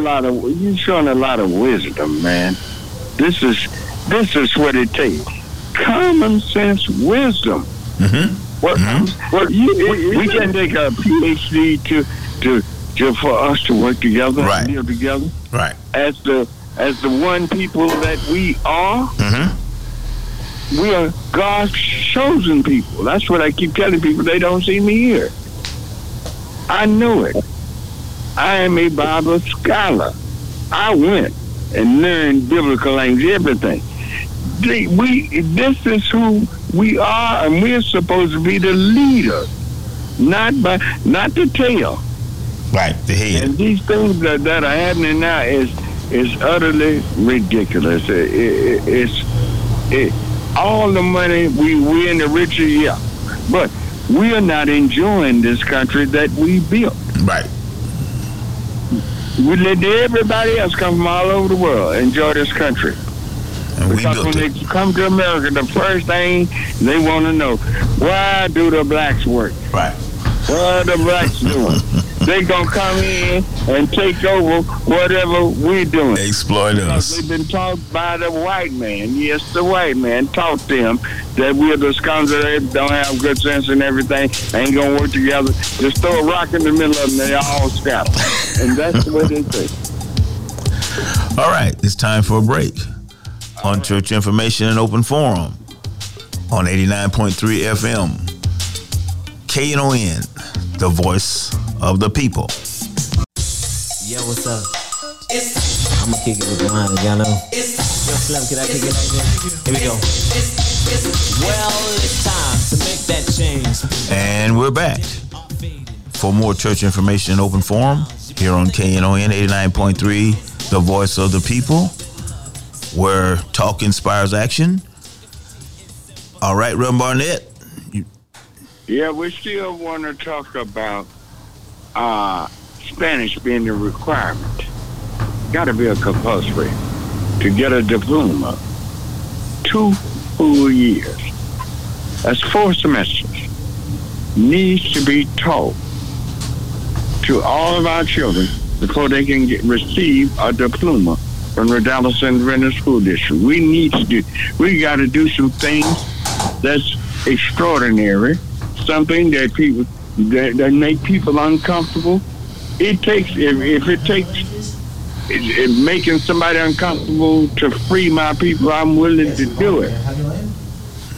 You're showing a lot of wisdom, man. This is what it takes. Common sense wisdom. Mm-hmm. We can take a PhD to for us to work together, and deal together, right? As the one people that we are. Mm-hmm. We are God's chosen people. That's what I keep telling people. They don't see me here. I know it. I am a Bible scholar. I went and learned biblical language, everything. This is who we are, and we're supposed to be the leader, not the tail. Right, the head. And these things that are happening now is utterly ridiculous. It's all the money we're in the richer, but we are not enjoying this country that we built. Right. We let everybody else come from all over the world enjoy this country. And because when they come to America, the first thing they want to know, why do the blacks work? Right. What are the blacks doing? They going to come in and take over whatever we're doing. They exploit us. They've been taught by the white man. Yes, the white man taught them that we're the scoundrels, they don't have good sense and everything, ain't going to work together. Just throw a rock in the middle of them, they all scatter. And that's the way they think. All right, it's time for a break. On Church Information and Open Forum on 89.3 FM, KNON, the voice of the people. Yo, what's up? I'm gonna kick it with Brian, y'all know. Yo, Slim, can I kick it right now? Here we go. Well, it's time to make that change. And we're back for more Church Information and Open Forum here on KNON 89.3, the voice of the people, where talk inspires action. All right, Reverend Barnett. We still want to talk about Spanish being a requirement. Got to be a compulsory to get a diploma. 2 full years. That's 4 semesters. Needs to be taught to all of our children before they can receive a diploma from the Dallas Independent School District. We got to do some things that's extraordinary, something that people that make people uncomfortable. It takes if it takes making somebody uncomfortable to free my people, I'm willing to do it.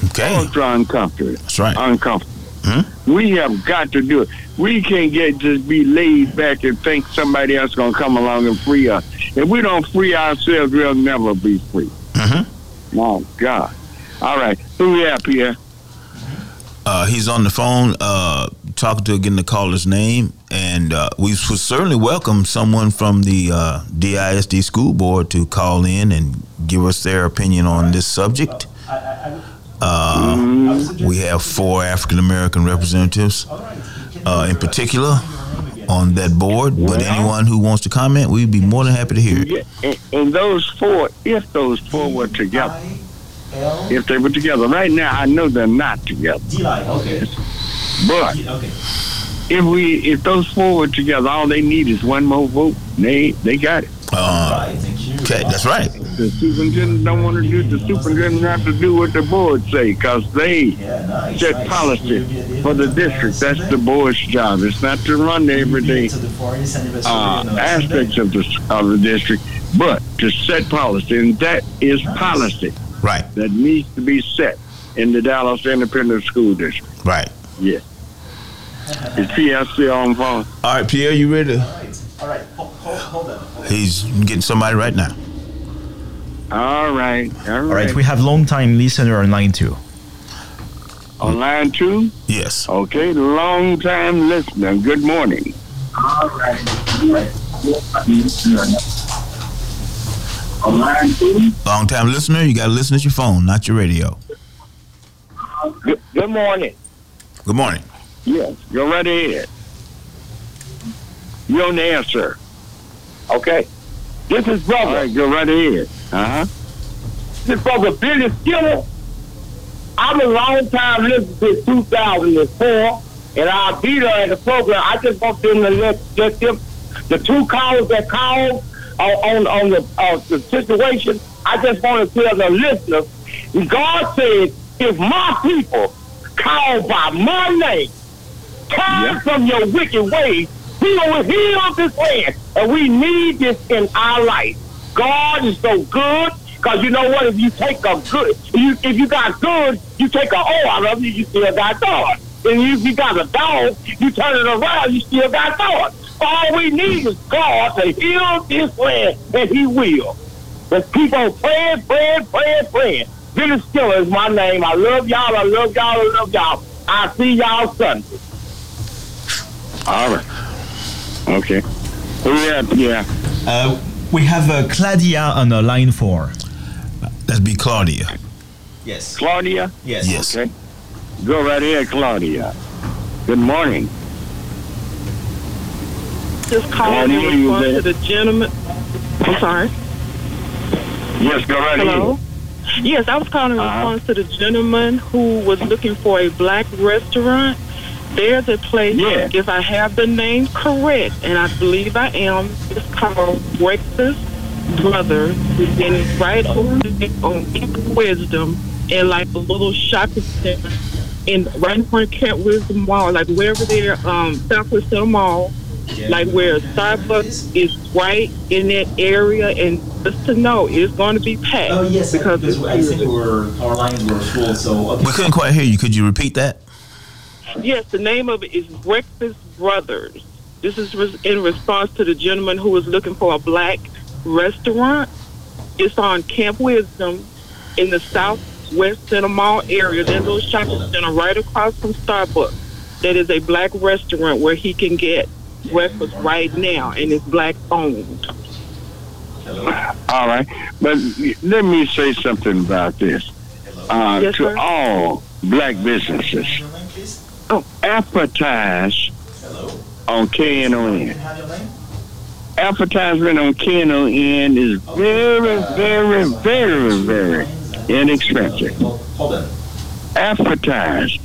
Okay, uncomfortable. That's right. Uncomfortable. Mm-hmm. We have got to do it. We can't just be laid back and think somebody else gonna come along and free us. If we don't free ourselves, we'll never be free. Mm-hmm. Oh God! All right, who we have, Pierre? He's on the phone, talking to getting the caller's name, and we would certainly welcome someone from the DISD school board to call in and give us their opinion on this subject. We have 4 African American representatives. in particular on that board, but anyone who wants to comment, we'd be more than happy to hear it. And those four, if those four were together, if they were together, right now I know they're not together. But if those four were together, all they need is one more vote. They got it. Okay, that's right. The superintendent don't want to do it. The superintendent have to do what the board say, because they set policy for the district. That's the board's job. It's not to run the everyday aspects of the district, but to set policy, and that is policy. Right. That needs to be set in the Dallas Independent School District. Right. Yeah. Is Pierre still on the phone? All right, Pierre, you ready? All right. Hold on. He's getting somebody right now. All right. We have long-time listener on line two. On line two? Yes. Okay, long-time listener. Good morning. All right. On line two? Long-time listener, you got to listen at your phone, not your radio. Good morning. Good morning. Yes, go right ahead. You're on the air, sir. Okay. This is brother. All right, go right ahead. Uh-huh. This is brother Billy Skinner. I'm a long time listener since 2004, and I'll be there at the program. I just want them to let them, the two callers that called on the situation, I just want to tell the listeners, God said, if my people called by my name, turn from your wicked ways, He will heal this land. And we need this in our life. God is so good, because you know what? If you take a good, if you got good, you take a O out of you, you still got God. And if you got a dog, you turn it around, you still got God. All we need is God to heal this land, and He will. But keep on praying. Billy Skinner is my name. I love y'all. I see y'all Sunday. All right. Okay. Yeah. We have Claudia on line four. That'd be Claudia. Yes. Claudia? Yes. Okay. Go right here, Claudia. Good morning. Just calling in response to the gentleman. I'm sorry. Yes, go right here. Hello? Yes, I was calling in response to the gentleman who was looking for a black restaurant. There's a place, if I have the name correct, and I believe I am, it's called Breakfast Brothers, and it's right over there on Camp Wisdom, and like a little shopping center, and right in front of Camp Wisdom Mall, like wherever there, Southwest Center Mall, like where Starbucks is right in that area, and just to know it's going to be packed. Oh yes, because our lines were full, so okay. We couldn't quite hear you. Could you repeat that? Yes, the name of it is Breakfast Brothers. This is in response to the gentleman who was looking for a black restaurant. It's on Camp Wisdom in the Southwest Center Mall area. There's a little shopping center right across from Starbucks. That is a black restaurant where he can get breakfast right now, and it's black owned. All right, but let me say something about this to sir? All black businesses. Advertise on KNON. Advertisement on KNON is very, very inexpensive. Advertise.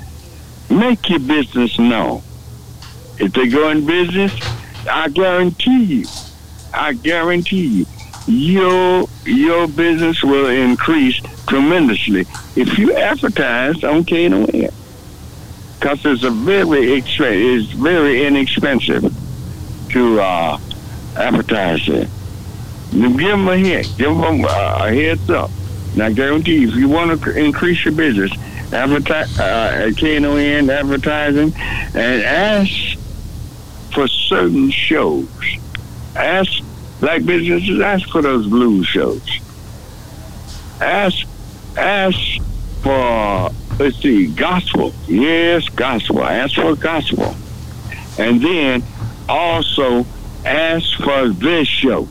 Make your business known. If they go in business, I guarantee you, your business will increase tremendously if you advertise on KNON. Because it's very inexpensive to advertise it. Give them a hint. Give them a heads up. And I guarantee you, if you want to increase your business, KNON advertising, and ask for certain shows. Ask, like businesses, ask for those blues shows. Ask for... Let's see, gospel. Yes, gospel. Ask for gospel. And then also ask for this show.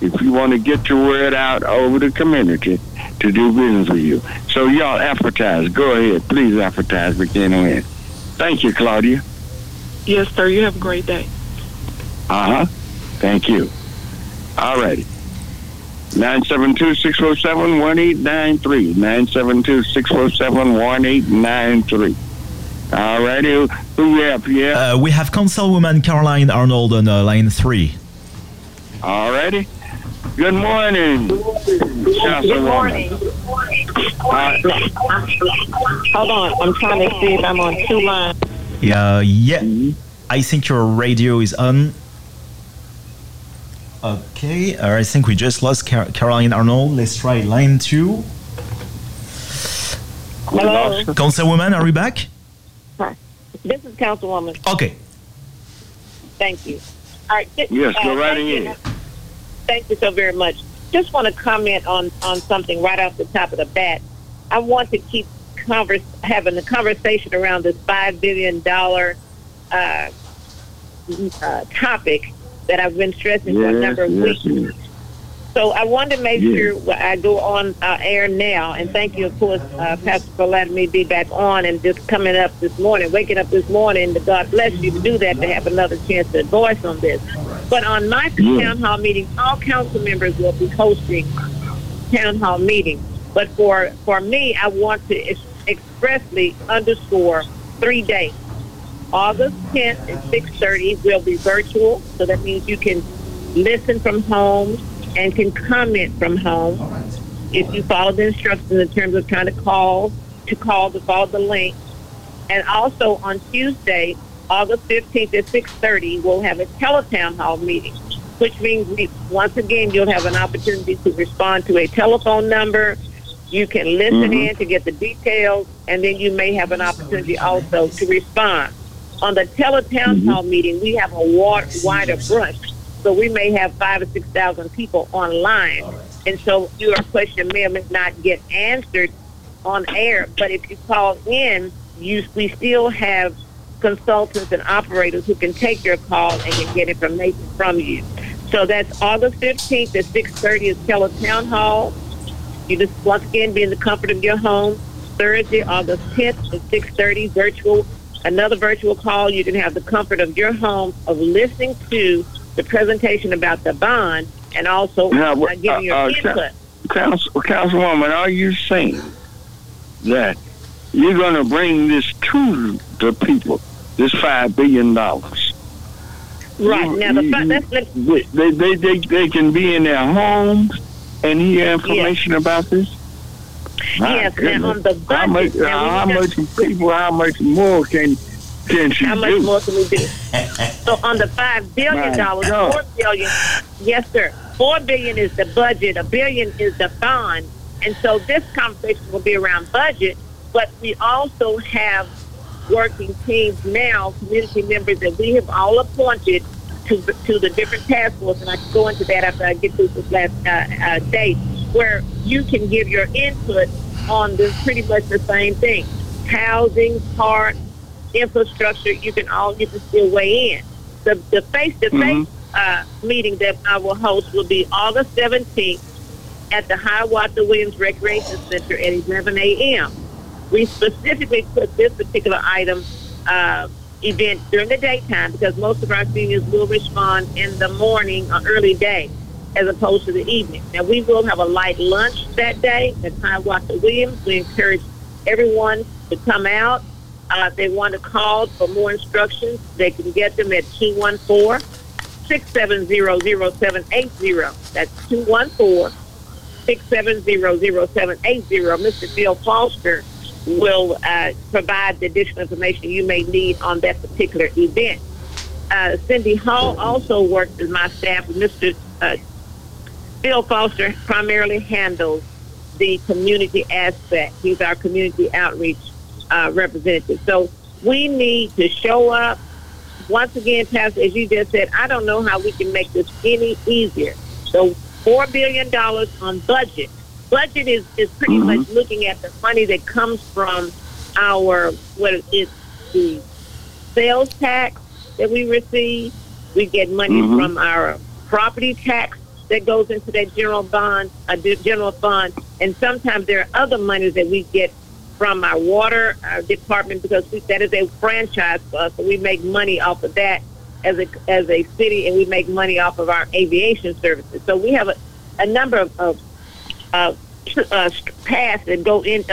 If you want to get your word out over the community to do business with you. So y'all advertise. Go ahead. Please advertise. Thank you, Claudia. Yes, sir. You have a great day. Thank you. All righty. 972-647-1893. 972-647-1893. All righty. Who we have here? We have Councilwoman Caroline Arnold on line 3. All righty. Good morning. Good morning. Hold on. I'm trying to see if I'm on two lines. Yeah. I think your radio is on. Okay. I think we just lost Caroline Arnold. Let's try line 2. Hello. Councilwoman, are we back? Hi. This is Councilwoman. Okay. Thank you. All right. Yes, go right ahead. Thank you so very much. Just want to comment on something right off the top of the bat. I want to keep having a conversation around this $5 billion topic that I've been stressing for a number of weeks. Yes. So I wanted to make sure I go on air now, and thank you, of course, Pastor, for letting me be back on and just coming up this morning, waking up this morning. God bless you to do that, to have another chance to voice on this. But on my town hall meeting, all council members will be hosting town hall meetings. But for me, I want to expressly underscore 3 days. August 10th at 6:30 will be virtual, so that means you can listen from home and can comment from home. If you follow the instructions in terms of trying to follow the link. And also on Tuesday, August 15th at 6:30, we'll have a teletown hall meeting, which means once again, you'll have an opportunity to respond to a telephone number. You can listen in to get the details, and then you may have an opportunity also to respond. On the teletown hall meeting, we have a wider brunch. So we may have 5,000 or 6,000 people online. Right. And so your question may or may not get answered on air. But if you call in, we still have consultants and operators who can take your call and can get information from you. So that's August 15th at 6:30 is Teletown Hall. You just once again be in the comfort of your home. Thursday, August 10th at 6:30, virtual. Another virtual call. You can have the comfort of your home of listening to the presentation about the bond, and also giving your input. Councilwoman, are you saying that you're going to bring this to the people, this $5 billion? Right. They can be in their homes and hear information about this? Yes. Now, on the budget, how much more can... How much more can we do? So on the $5 billion, $4 billion, yes, sir. $4 billion is the budget. $1 billion is the bond. And so this conversation will be around budget. But we also have working teams now, community members that we have all appointed to the different task force. And I can go into that after I get through this last date, where you can give your input on this pretty much the same thing: housing, parks, infrastructure. You can still weigh in. The face-to-face meeting that I will host will be August 17th at the Hiawatha Williams Recreation Center at 11 a.m. We specifically put this particular event during the daytime because most of our seniors will respond in the morning or early day as opposed to the evening. Now, we will have a light lunch that day at Hiawatha Williams. We encourage everyone to come out. If they want to call for more instructions, they can get them at 214-670-0780. That's 214-670-0780. Mr. Bill Foster will provide the additional information you may need on that particular event. Cindy Hall also works as my staff. Mr. Bill Foster primarily handles the community aspect. He's our community outreach representative. So we need to show up. Once again, Pastor, as you just said, I don't know how we can make this any easier. So $4 billion on budget. Budget is pretty much looking at the money that comes from the sales tax that we receive. We get money from our property tax that goes into that general fund. And sometimes there are other monies that we get from our water department, because that is a franchise for us. So we make money off of that as a city, and we make money off of our aviation services. So we have a number of paths that go in,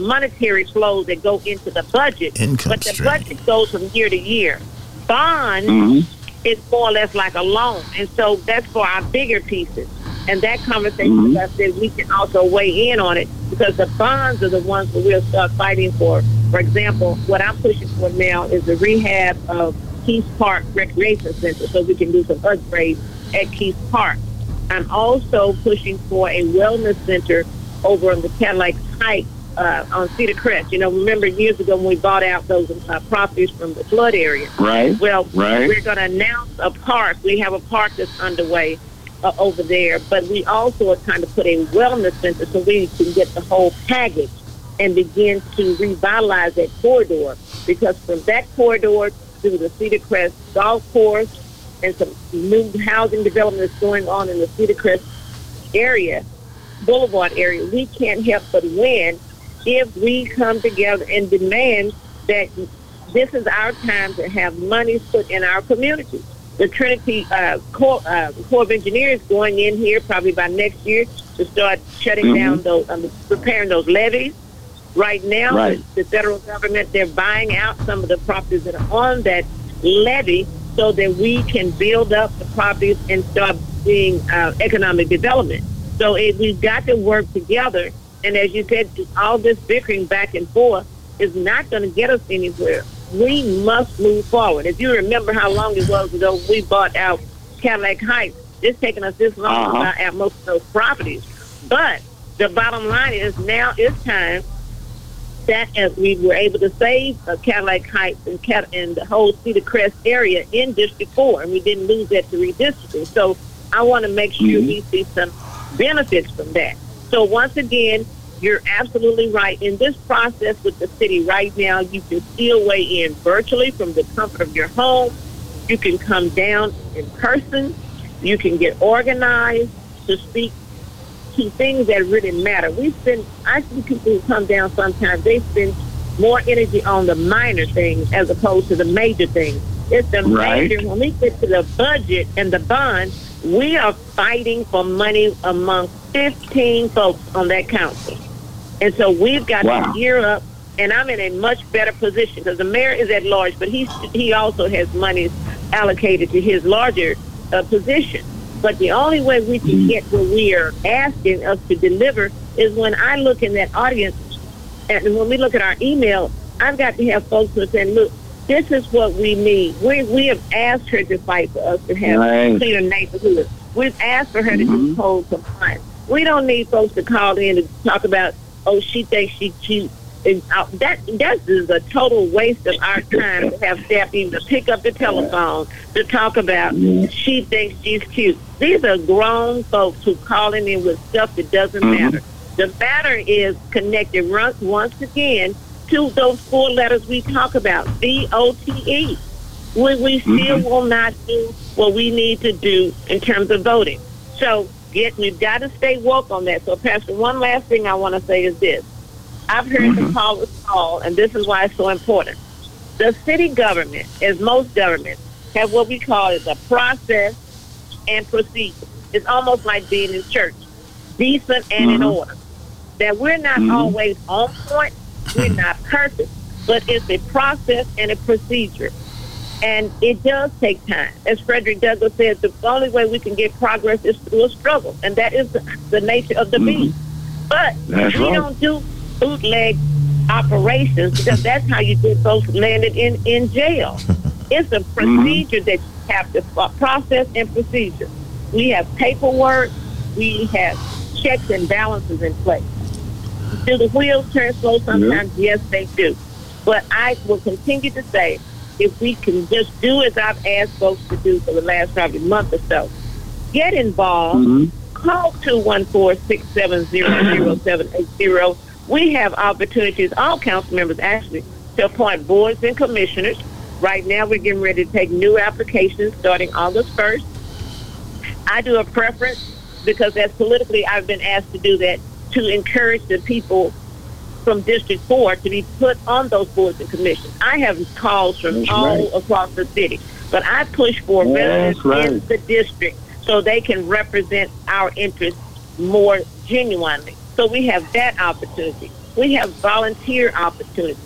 monetary flows that go into the budget. Income but the budget goes from year to year. Bond is more or less like a loan, and so that's for our bigger pieces. And that conversation, I said, we can also weigh in on it, because the bonds are the ones that we'll start fighting for. For example, what I'm pushing for now is the rehab of Keith Park Recreation Center, so we can do some upgrades at Keith Park. I'm also pushing for a wellness center over on the Cadillac Heights on Cedar Crest. You know, remember years ago when we bought out those properties from the flood area. Right. Well, we're going to announce a park. We have a park that's underway over there, but we also are trying to put a wellness center so we can get the whole package and begin to revitalize that corridor, because from that corridor to the Cedar Crest golf course and some new housing development that's going on in the Cedar Crest area, Boulevard area, we can't help but win if we come together and demand that this is our time to have money put in our community. The Trinity Corps of Engineers going in here probably by next year to start shutting down those, repairing those levees. Right now, the federal government, they're buying out some of the properties that are on that levee so that we can build up the properties and start seeing economic development. So we've got to work together. And as you said, all this bickering back and forth is not going to get us anywhere. We must move forward. If you remember how long it was ago we bought out Cadillac Heights, it's taken us this long to buy out most of those properties. But the bottom line is now it's time that as we were able to save Cadillac Heights and the whole Cedar Crest area in District 4, and we didn't lose that to redistricting. So I want to make sure we see some benefits from that. So once again, you're absolutely right. In this process with the city right now, you can still weigh in virtually from the comfort of your home. You can come down in person. You can get organized to speak to things that really matter. I see people who come down sometimes, they spend more energy on the minor things as opposed to the major things. It's the major. When we get to the budget and the bond, we are fighting for money among 15 folks on that council. And so we've got to gear up, and I'm in a much better position because the mayor is at large, but he also has money allocated to his larger position. But the only way we can get what we are asking us to deliver is when I look in that audience, and when we look at our email, I've got to have folks who are saying, look, this is what we need. We have asked her to fight for us to have cleaner neighborhoods. We've asked for her to do code compliance. We don't need folks to call in and talk about, oh, she thinks she cheats. That is a total waste of our time to have staff even to pick up the telephone to talk about she thinks she's cute. These are grown folks who calling in with stuff that doesn't matter. The matter is connected once again to those four letters we talk about, VOTE. When we still will not do what we need to do in terms of voting. So we've got to stay woke on that. So, Pastor, one last thing I want to say is this. I've heard the callers call, and this is why it's so important. The city government, as most governments, have what we call is a process and procedure. It's almost like being in church, decent and in order. That we're not always on point, we're not perfect, but it's a process and a procedure. And it does take time. As Frederick Douglass said, the only way we can get progress is through a struggle, and that is the nature of the beast. But we don't do bootleg operations, because that's how you get folks landed in jail. It's a procedure that you have to process and procedure. We have paperwork. We have checks and balances in place. Do the wheels turn slow sometimes? Yes, they do. But I will continue to say, if we can just do as I've asked folks to do for the last probably month or so, get involved. Call 214-670-0780. We have opportunities, all council members actually, to appoint boards and commissioners. Right now we're getting ready to take new applications starting August 1st. I do a preference because that's politically I've been asked to do that, to encourage the people from District 4 to be put on those boards and commissions. I have calls from across the city, but I push for residents in the district so they can represent our interests more genuinely. So we have that opportunity. We have volunteer opportunities.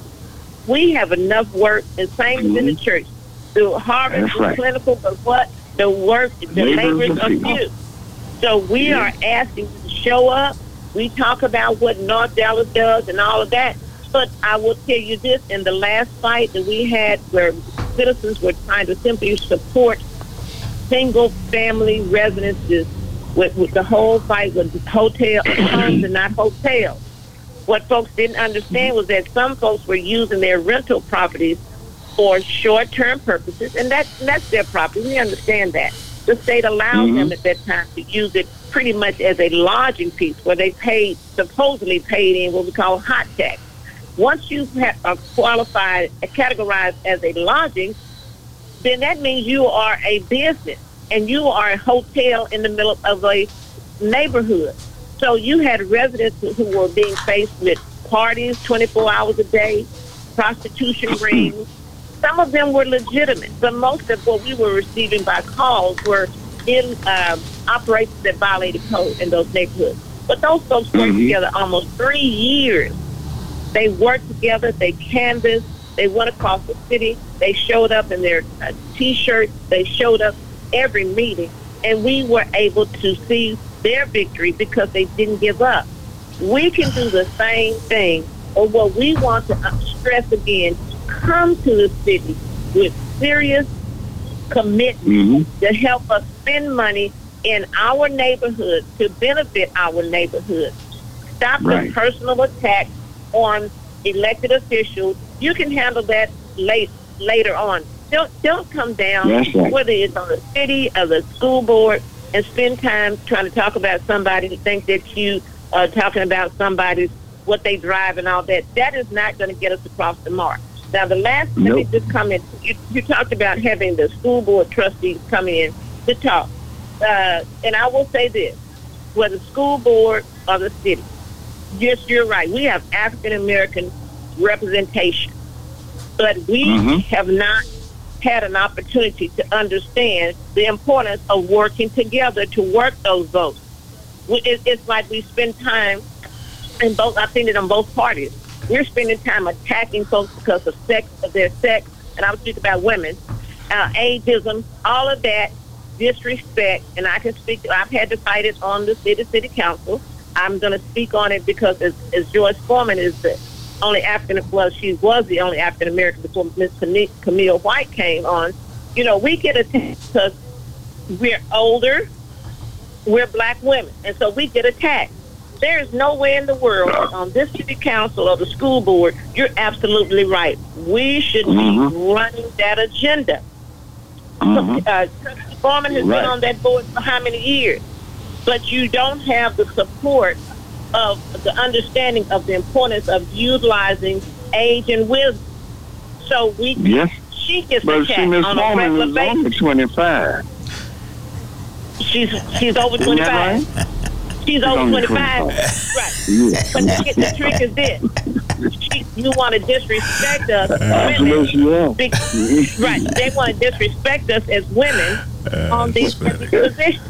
We have enough work and saints in the church to harvest the clinical, but what the work, the labors of you. So we are asking you to show up. We talk about what North Dallas does and all of that. But I will tell you this, in the last fight that we had where citizens were trying to simply support single-family residences with the whole fight with hotel homes and not hotels. What folks didn't understand was that some folks were using their rental properties for short-term purposes, and that's their property. We understand that. The state allowed them at that time to use it pretty much as a lodging piece where they paid, supposedly paid in what we call hot tax. Once you are qualified, categorized as a lodging, then that means you are a business and you are a hotel in the middle of a neighborhood. So you had residents who were being faced with parties 24 hours a day, prostitution rings. Some of them were legitimate, but most of what we were receiving by calls were in operations that violated code in those neighborhoods. But those folks worked together almost 3 years. They worked together. They canvassed. They went across the city. They showed up in their T-shirts. They showed up every meeting. And we were able to see their victory because they didn't give up. We can do the same thing. Or what we want to stress again, come to the city with serious commitment to help us spend money in our neighborhood to benefit our neighborhood. Stop the personal attack on elected officials. You can handle that later on. Don't come down, whether it's on the city or the school board, and spend time trying to talk about somebody who thinks they're cute, talking about somebody's what they drive and all that. That is not going to get us across the mark. Now, the last, let me just comment. You talked about having the school board trustees come in to talk. And I will say this, whether school board or the city, yes, you're right. We have African-American representation, but we have not had an opportunity to understand the importance of working together to work those votes. It's like we spend time in both, I've seen it on both parties. We're spending time attacking folks because of sex, of their sex, and I was speaking about women, ageism, all of that, disrespect, and I can speak to, I've had to fight it on the city council. I'm going to speak on it because as George Foreman is the only African, well, she was the only African American before Miss Camille White came on. You know, we get attacked because we're older, we're black women, and so we get attacked. There is no way in the world on this city council or the school board, you're absolutely right. We should be running that agenda. Trustee Foreman has been on that board for how many years? But you don't have the support of the understanding of the importance of utilizing age and wisdom. So we, she gets attacked on a regular basis. But Miss Foreman is over 25. She's over 25. Isn't that right? She's over 25. Right. Yeah. But the trick is this. You want to disrespect us as women. Right. They want to disrespect us as women on these positions.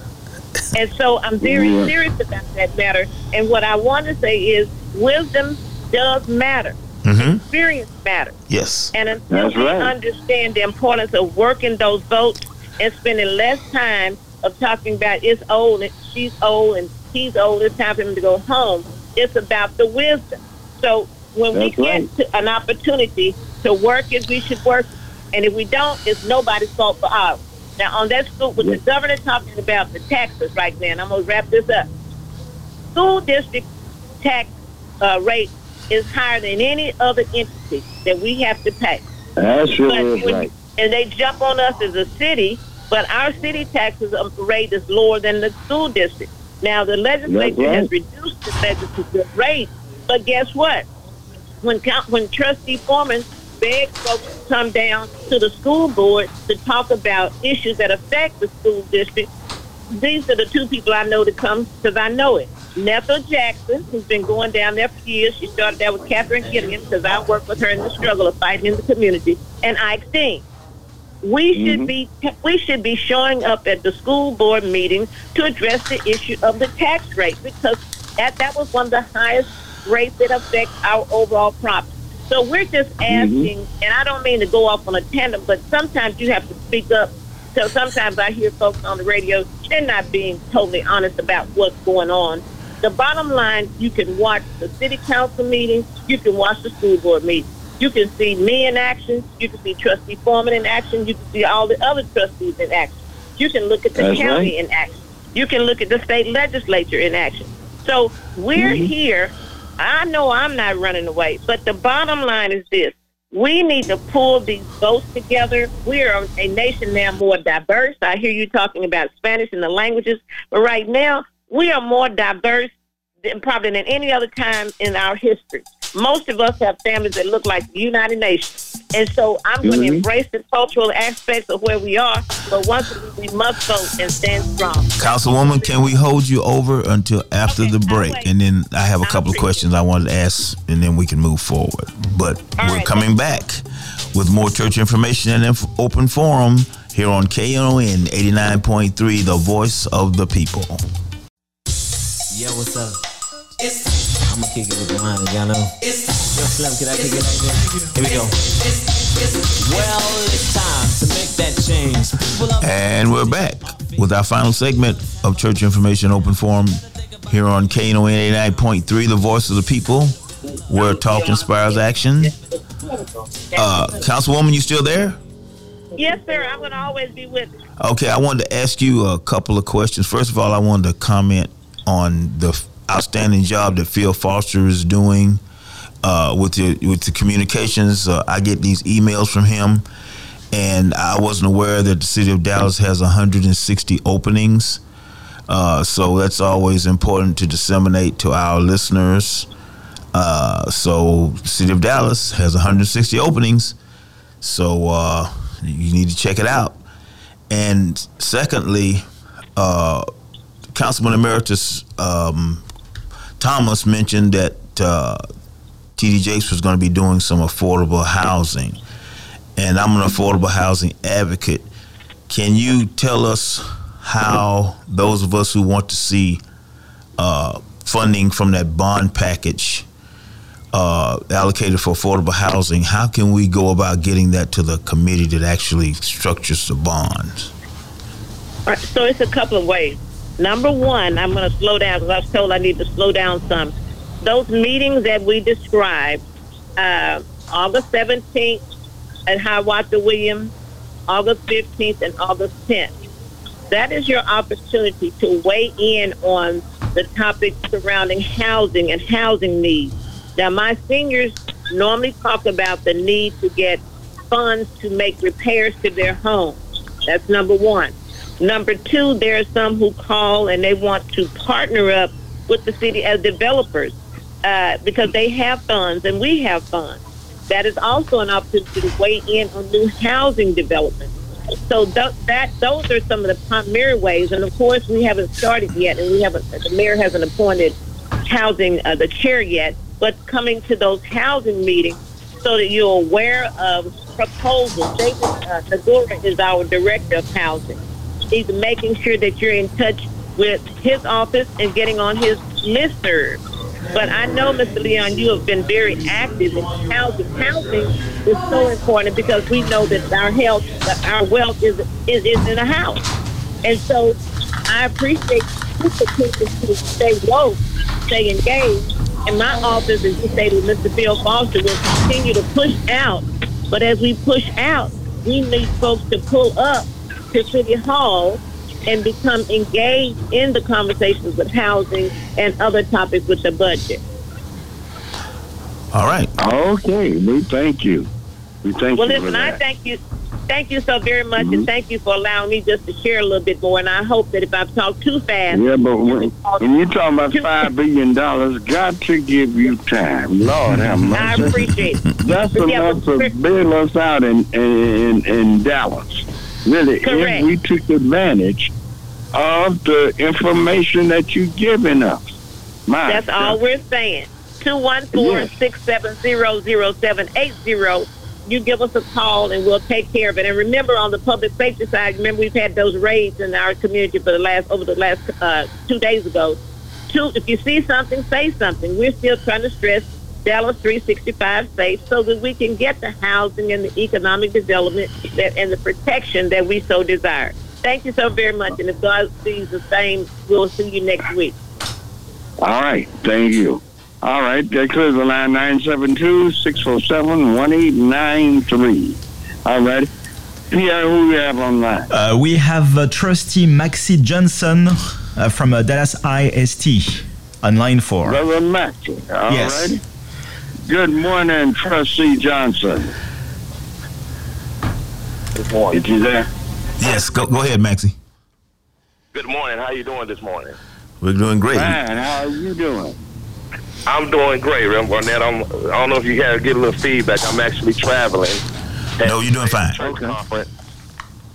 And so I'm very serious about that matter. And what I want to say is wisdom does matter. Experience matters. Yes. And until we understand the importance of working those votes and spending less time of talking about it's old and she's old and he's old, it's time for him to go home. It's about the wisdom. So when we get to an opportunity to work as we should work, and if we don't, it's nobody's fault but ours. Now, on that school, with the governor talking about the taxes right now, and I'm going to wrap this up. School district tax rate is higher than any other entity that we have to pay. That sure is right. And they jump on us as a city, but our city taxes rate is lower than the school district. Now, the legislature has reduced the legislative rate, but guess what? When Trustee Foreman begged folks to come down to the school board to talk about issues that affect the school district, these are the two people I know to come because I know it. Nethel Jackson, who's been going down there for years. She started that with Catherine Gideon because I worked with her in the struggle of fighting in the community. And Ike Dean. We should be showing up at the school board meeting to address the issue of the tax rate, because that was one of the highest rates that affects our overall profit. So we're just asking, and I don't mean to go off on a tangent, but sometimes you have to speak up. So sometimes I hear folks on the radio, they're not being totally honest about what's going on. The bottom line, you can watch the city council meetings, you can watch the school board meetings. You can see me in action. You can see Trustee Foreman in action. You can see all the other trustees in action. You can look at the county in action. You can look at the state legislature in action. So we're here. I know I'm not running away, but the bottom line is this. We need to pull these votes together. We are a nation now more diverse. I hear you talking about Spanish and the languages, but right now we are more diverse than probably than any other time in our history. Most of us have families that look like the United Nations. And so I'm going to embrace the cultural aspects of where we are, but once we must vote and stand strong. Councilwoman, can we hold you over until after the break? And then I have a couple of questions I wanted to ask, and then we can move forward. But we're coming back with more church information and open forum here on KNON 89.3, the voice of the people. Yo, what's up? I'm gonna kick it with Imani, y'all know. Yo, Slim, can I kick it like this? Here we go. Well, it's time to make that change. And we're back with our final segment of Church Information Open Forum here on KNON 89.3, the voice of the people, where talk inspires action. Councilwoman, you still there? Yes, sir. I'm gonna always be with you. Okay, I wanted to ask you a couple of questions. First of all, I wanted to comment on the outstanding job that Phil Foster is doing with the communications. I get these emails from him, and I wasn't aware that the city of Dallas has 160 openings. So that's always important to disseminate to our listeners. So the city of Dallas has 160 openings. So you need to check it out. And secondly, Councilman Emeritus Thomas mentioned that T.D. Jakes was going to be doing some affordable housing, and I'm an affordable housing advocate. Can you tell us how those of us who want to see funding from that bond package allocated for affordable housing, how can we go about getting that to the committee that actually structures the bonds? All right, so it's a couple of ways. Number one, I'm going to slow down because I was told I need to slow down some. Those meetings that we described, August 17th at Hiawatha Williams, August 15th and August 10th. That is your opportunity to weigh in on the topics surrounding housing and housing needs. Now, my seniors normally talk about the need to get funds to make repairs to their homes. That's number one. Number two, there are some who call and they want to partner up with the city as developers because they have funds and we have funds. That is also an opportunity to weigh in on new housing development. So those are some of the primary ways. And, of course, we haven't started yet, and the mayor hasn't appointed housing, the chair yet, but coming to those housing meetings so that you're aware of proposals. David Nagura is our director of housing. He's making sure that you're in touch with his office and getting on his listserv. But I know, Mr. Leon, you have been very active in housing. Housing is so important because we know that our health, that our wealth is in a house. And so I appreciate you to stay woke, stay engaged. And my office, as you stated, Mr. Bill Foster, will continue to push out. But as we push out, we need folks to pull up to City Hall and become engaged in the conversations with housing and other topics with the budget. All right. Okay. We thank you. Well, listen, I thank you. Thank you so very much, and thank you for allowing me just to share a little bit more. And I hope that if I've talked too fast. Yeah, but when you're talking about $5 billion, got to give you time. Lord have mercy. I appreciate it. That's enough to bail us out in Dallas. Really, if we took advantage of the information that you've given us. My That's God. All we're saying. 214-670-0780. You give us a call and we'll take care of it. And remember, on the public safety side, remember we've had those raids in our community for the last 2 days ago. If you see something, say something. We're still trying to stress Dallas 365 safe so that we can get the housing and the economic development and the protection that we so desire. Thank you so very much. And if God sees the same, we'll see you next week. All right. Thank you. All right. That clears the line 972-647-1893. All right. Pierre, who do we have on line? We have trustee Maxie Johnson from Dallas IST on line 4. Brother Maxie. All yes. right. Good morning, Trustee Johnson. Good morning. Is you there? Yes. Go ahead, Maxie. Good morning. How you doing this morning? We're doing great. Brian, how are you doing? I'm doing great, Reverend Barnett. I don't know if you guys get a little feedback. I'm actually traveling. No, you're doing fine. Okay.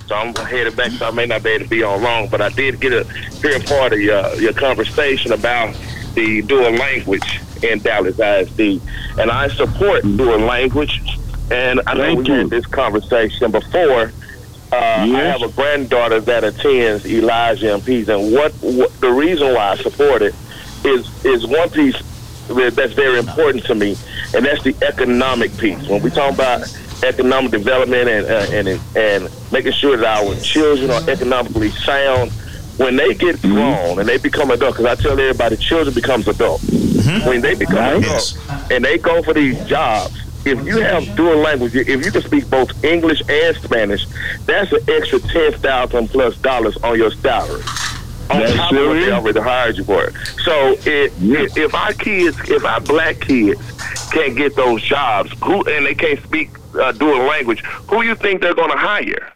So I'm headed back, so I may not be able to be on long, but I did get to hear part of your conversation about the dual language in Dallas ISD. And I support dual language. And I know we had this conversation before. Yes. I have a granddaughter that attends Elijah and Peace, and what the reason why I support it is one piece that's very important to me, and that's the economic piece. When we talk about economic development and making sure that our children are economically sound, when they get grown and they become adults, because I tell everybody, children becomes adults. Mm-hmm. When they become adults and they go for these jobs, if you have dual language, if you can speak both English and Spanish, that's an extra $10,000+ on your salary. On that's top of what they already hired you for. So if our kids, if our black kids can't get those jobs, and they can't speak dual language, who you think they're going to hire?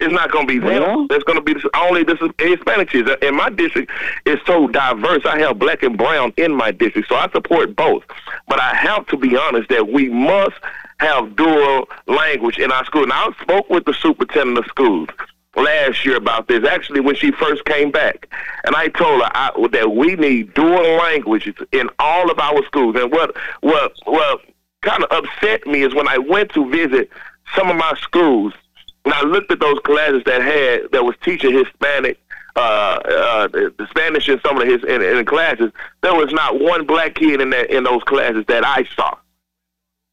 It's not going to be them. Well, it's going to be only this is Hispanic kids. And my district is so diverse. I have black and brown in my district, so I support both. But I have to be honest that we must have dual language in our school. And I spoke with the superintendent of schools last year about this, actually when she first came back. And I told her that we need dual languages in all of our schools. And what kind of upset me is when I went to visit some of my schools, and I looked at those classes that was teaching Hispanic, Spanish in some of his in classes. There was not one black kid in those classes that I saw,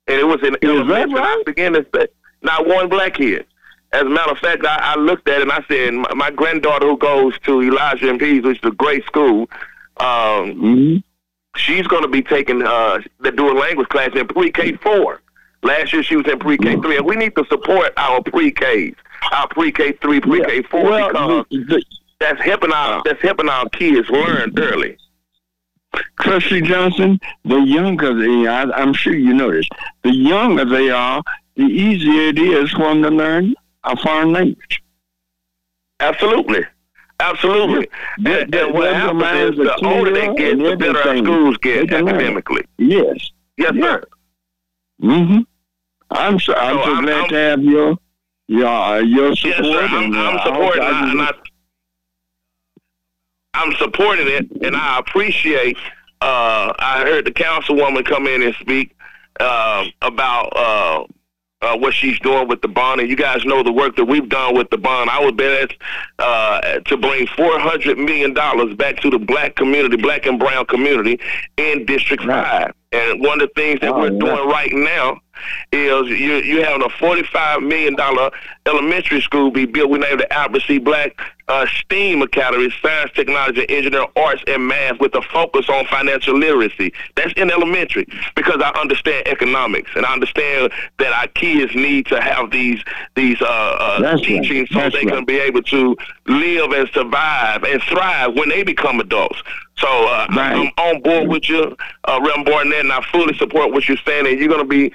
and it was in. Is that right? I began to say, not one black kid. As a matter of fact, I looked at it and I said, my granddaughter who goes to Elijah and Pease, which is a great school, she's going to be taking the dual language class in pre-K4. Last year she was in pre-K3, and we need to support our pre-Ks, our pre-K3, pre-K4, because that's helping our kids learn early. Trustee Johnson, the younger they are, I'm sure you know this, the younger they are, the easier it is for them to learn a foreign language. Absolutely. And what happens is the older they get, the better our schools get academically. Yes. Yes, sir. Mm-hmm. I'm so glad to have your support. Yes, sir. I'm supporting it, and I appreciate. I heard the councilwoman come in and speak about what she's doing with the bond, and you guys know the work that we've done with the bond. I would bet to bring $400 million back to the black community, black and brown community in District 5. And one of the things that we're doing right now is you having a $45 million elementary school be built. We named the Albert C. Black STEAM Academy, Science, Technology, Engineering, Arts, and Math, with a focus on financial literacy. That's in elementary, because I understand economics, and I understand that our kids need to have these teaching so they can be able to live and survive and thrive when they become adults. So I'm on board with you, Rem Barnett, and I fully support what you're saying, and you're going to be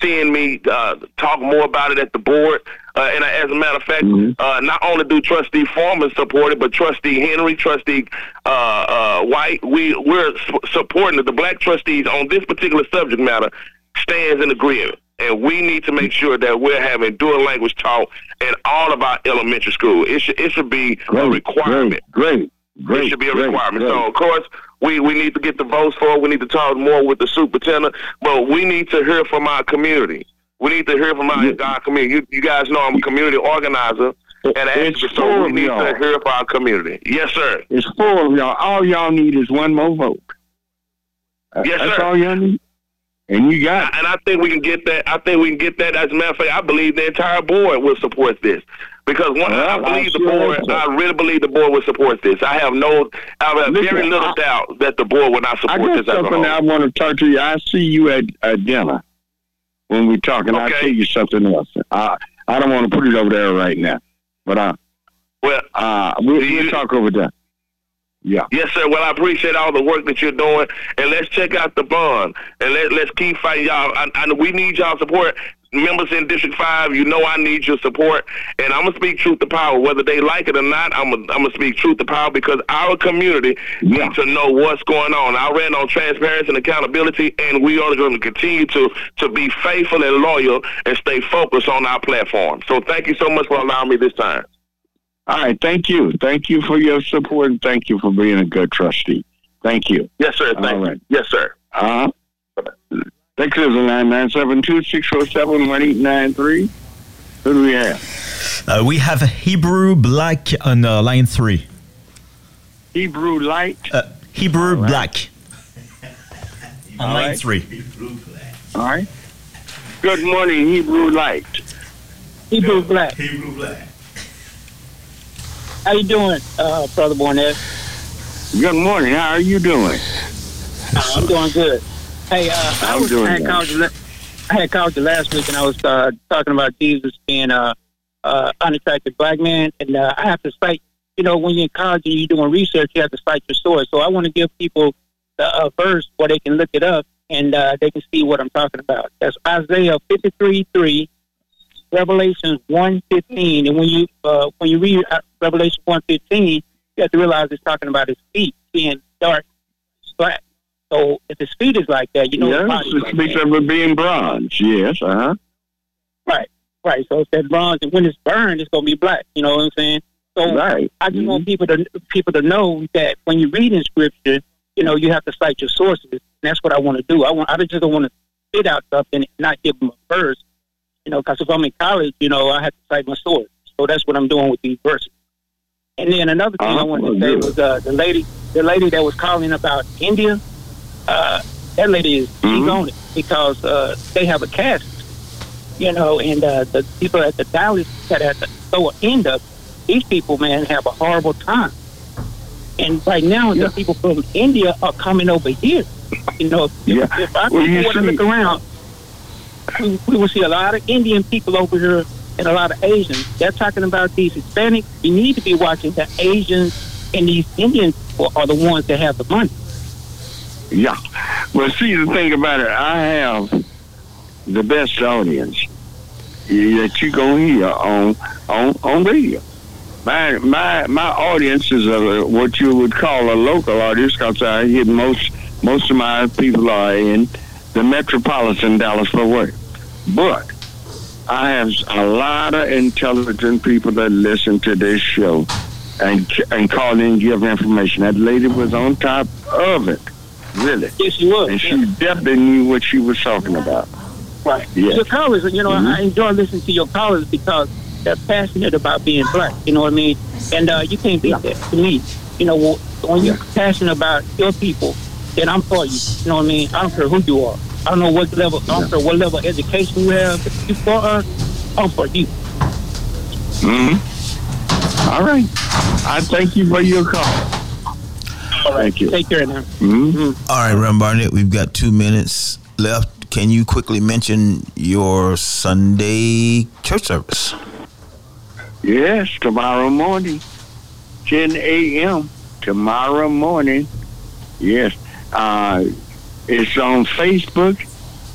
seeing me talk more about it at the board. And as a matter of fact, not only do Trustee Foreman support it, but Trustee Henry, Trustee White, we're supporting it. The black trustees on this particular subject matter stands in agreement. And we need to make sure that we're having dual language taught in all of our elementary school. It should be a requirement. Great. It should be a requirement. So, of course, We need to get the votes for it. We need to talk more with the superintendent. But we need to hear from our community. We need to hear from our community. You guys know I'm a community organizer. And it's full of y'all. We need to hear from our community. Yes, sir. It's full of y'all. All y'all need is one more vote. Yes, that's sir. That's all y'all need. And you got it. And I think we can get that. I think we can get that. As a matter of fact, I believe the entire board will support this. Because I really believe the board will support this. I have very little doubt that the board will not support this. I got something I want to talk to you. I see you at dinner when we're talking. Okay. I'll tell you something else. I don't want to put it over there right now, but we'll talk over there. Yeah. Yes, sir. Well, I appreciate all the work that you're doing, and let's check out the bond, and let's keep fighting, y'all. We need y'all support. Members in District 5, you know I need your support, and I'm going to speak truth to power. Whether they like it or not, I'm going to speak truth to power because our community needs to know what's going on. I ran on transparency and accountability, and we are going to continue to be faithful and loyal and stay focused on our platform. So thank you so much for allowing me this time. All right, thank you. Thank you for your support, and thank you for being a good trustee. Thank you. Yes, sir. All right. Yes, sir. That clears the line, 972-647-1893. Who do we have? We have Hebrew Black on line 3. Hebrew Light? Hebrew right. Black. On line 3. All right. Good morning, Hebrew Light. Hebrew Black. Hebrew Black. How you doing, Brother Barnett? Good morning. How are you doing? I'm doing good. Hey, I had called you last week, and I was talking about Jesus being an unattractive black man. And I have to cite, when you're in college and you're doing research, you have to cite your source. So I want to give people a verse where they can look it up and they can see what I'm talking about. That's Isaiah 53:3, Revelation 1:15. And when you read Revelation 1:15, you have to realize it's talking about his feet being dark, black. So if the speed is like that, it speaks of being bronze. Yes, Right. So it's that bronze, and when it's burned, it's gonna be black. You know what I'm saying? So right. I just want people to know that when you read in scripture, you have to cite your sources. And that's what I want to do. I just don't want to spit out stuff and not give them a verse. Because if I'm in college, I have to cite my source. So that's what I'm doing with these verses. And then another thing I wanted to say was the lady that was calling about India. That lady is she's on it because they have a cast, and the people at the Dallas that had to throw an end up, these people, man, have a horrible time. And right now, the people from India are coming over here. If I were to look around, we will see a lot of Indian people over here and a lot of Asians. They're talking about these Hispanics. You need to be watching the Asians, and these Indian people are the ones that have the money. Yeah. Well, see, the thing about it, I have the best audience that you gonna hear on radio. My audience is what you would call a local audience because I hear most of my people are in the metropolitan Dallas-Fort Worth. But I have a lot of intelligent people that listen to this show and call in and give information. That lady was on top of it. Really? Yes, she was. And she definitely knew what she was talking about. Right. Yes. Your callers, I enjoy listening to your callers because they're passionate about being black, you know what I mean? And you can't beat that to me. When you're passionate about your people, then I'm for you, you know what I mean? I don't care who you are. I don't know what level, I don't care what level of education you have. If you for us, I'm for you. All right. I thank you for your call. Thank you. Take care now. All right, Ron Barnett, we've got 2 minutes left. Can you quickly mention your Sunday church service? Yes, tomorrow morning, 10 a.m. Tomorrow morning. Yes. It's on Facebook,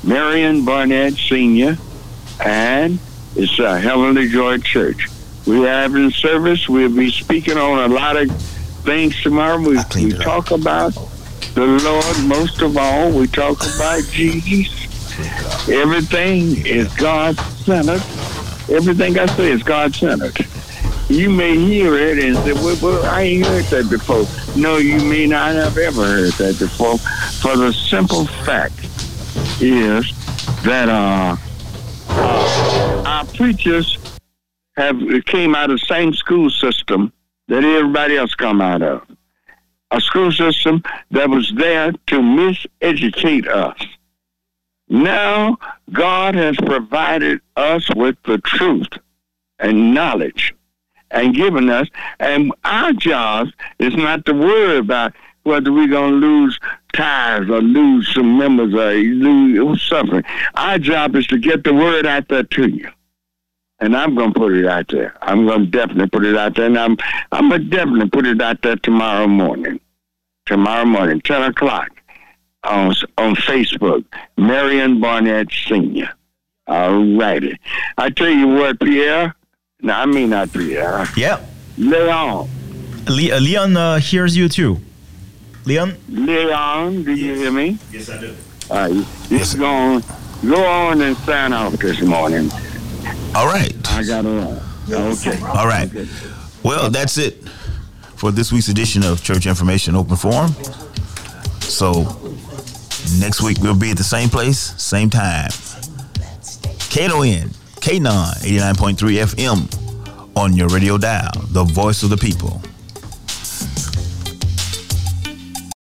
Marion Barnett Sr., and it's Heavenly Joy Church. We're having service. We'll be speaking on a lot of things tomorrow. We talk about the Lord most of all. We talk about Jesus. Everything is God-centered. Everything I say is God-centered. You may hear it and say, well, I ain't heard that before. No, you may not have ever heard that before, for the simple fact is that our preachers came out of the same school system that everybody else come out of. A school system that was there to miseducate us. Now, God has provided us with the truth and knowledge and given us, and our job is not to worry about whether we're going to lose ties or lose some members or lose something. Our job is to get the word out there to you. And I'm going to put it out there. I'm going to definitely put it out there. And I'm going to definitely put it out there tomorrow morning. Tomorrow morning, 10 o'clock on Facebook, Marion Barnett Sr. All righty. I tell you what, Pierre. No, I mean not Pierre. Yeah. Leon. Leon hears you too. Leon? Leon, do you hear me? Yes, I do. All right. He's going to go on and sign off this morning. All right. I got it. Okay. All right. Well, that's it for this week's edition of Church Information Open Forum. So next week we'll be at the same place, same time. KNON 89.3 FM on your radio dial, the voice of the people.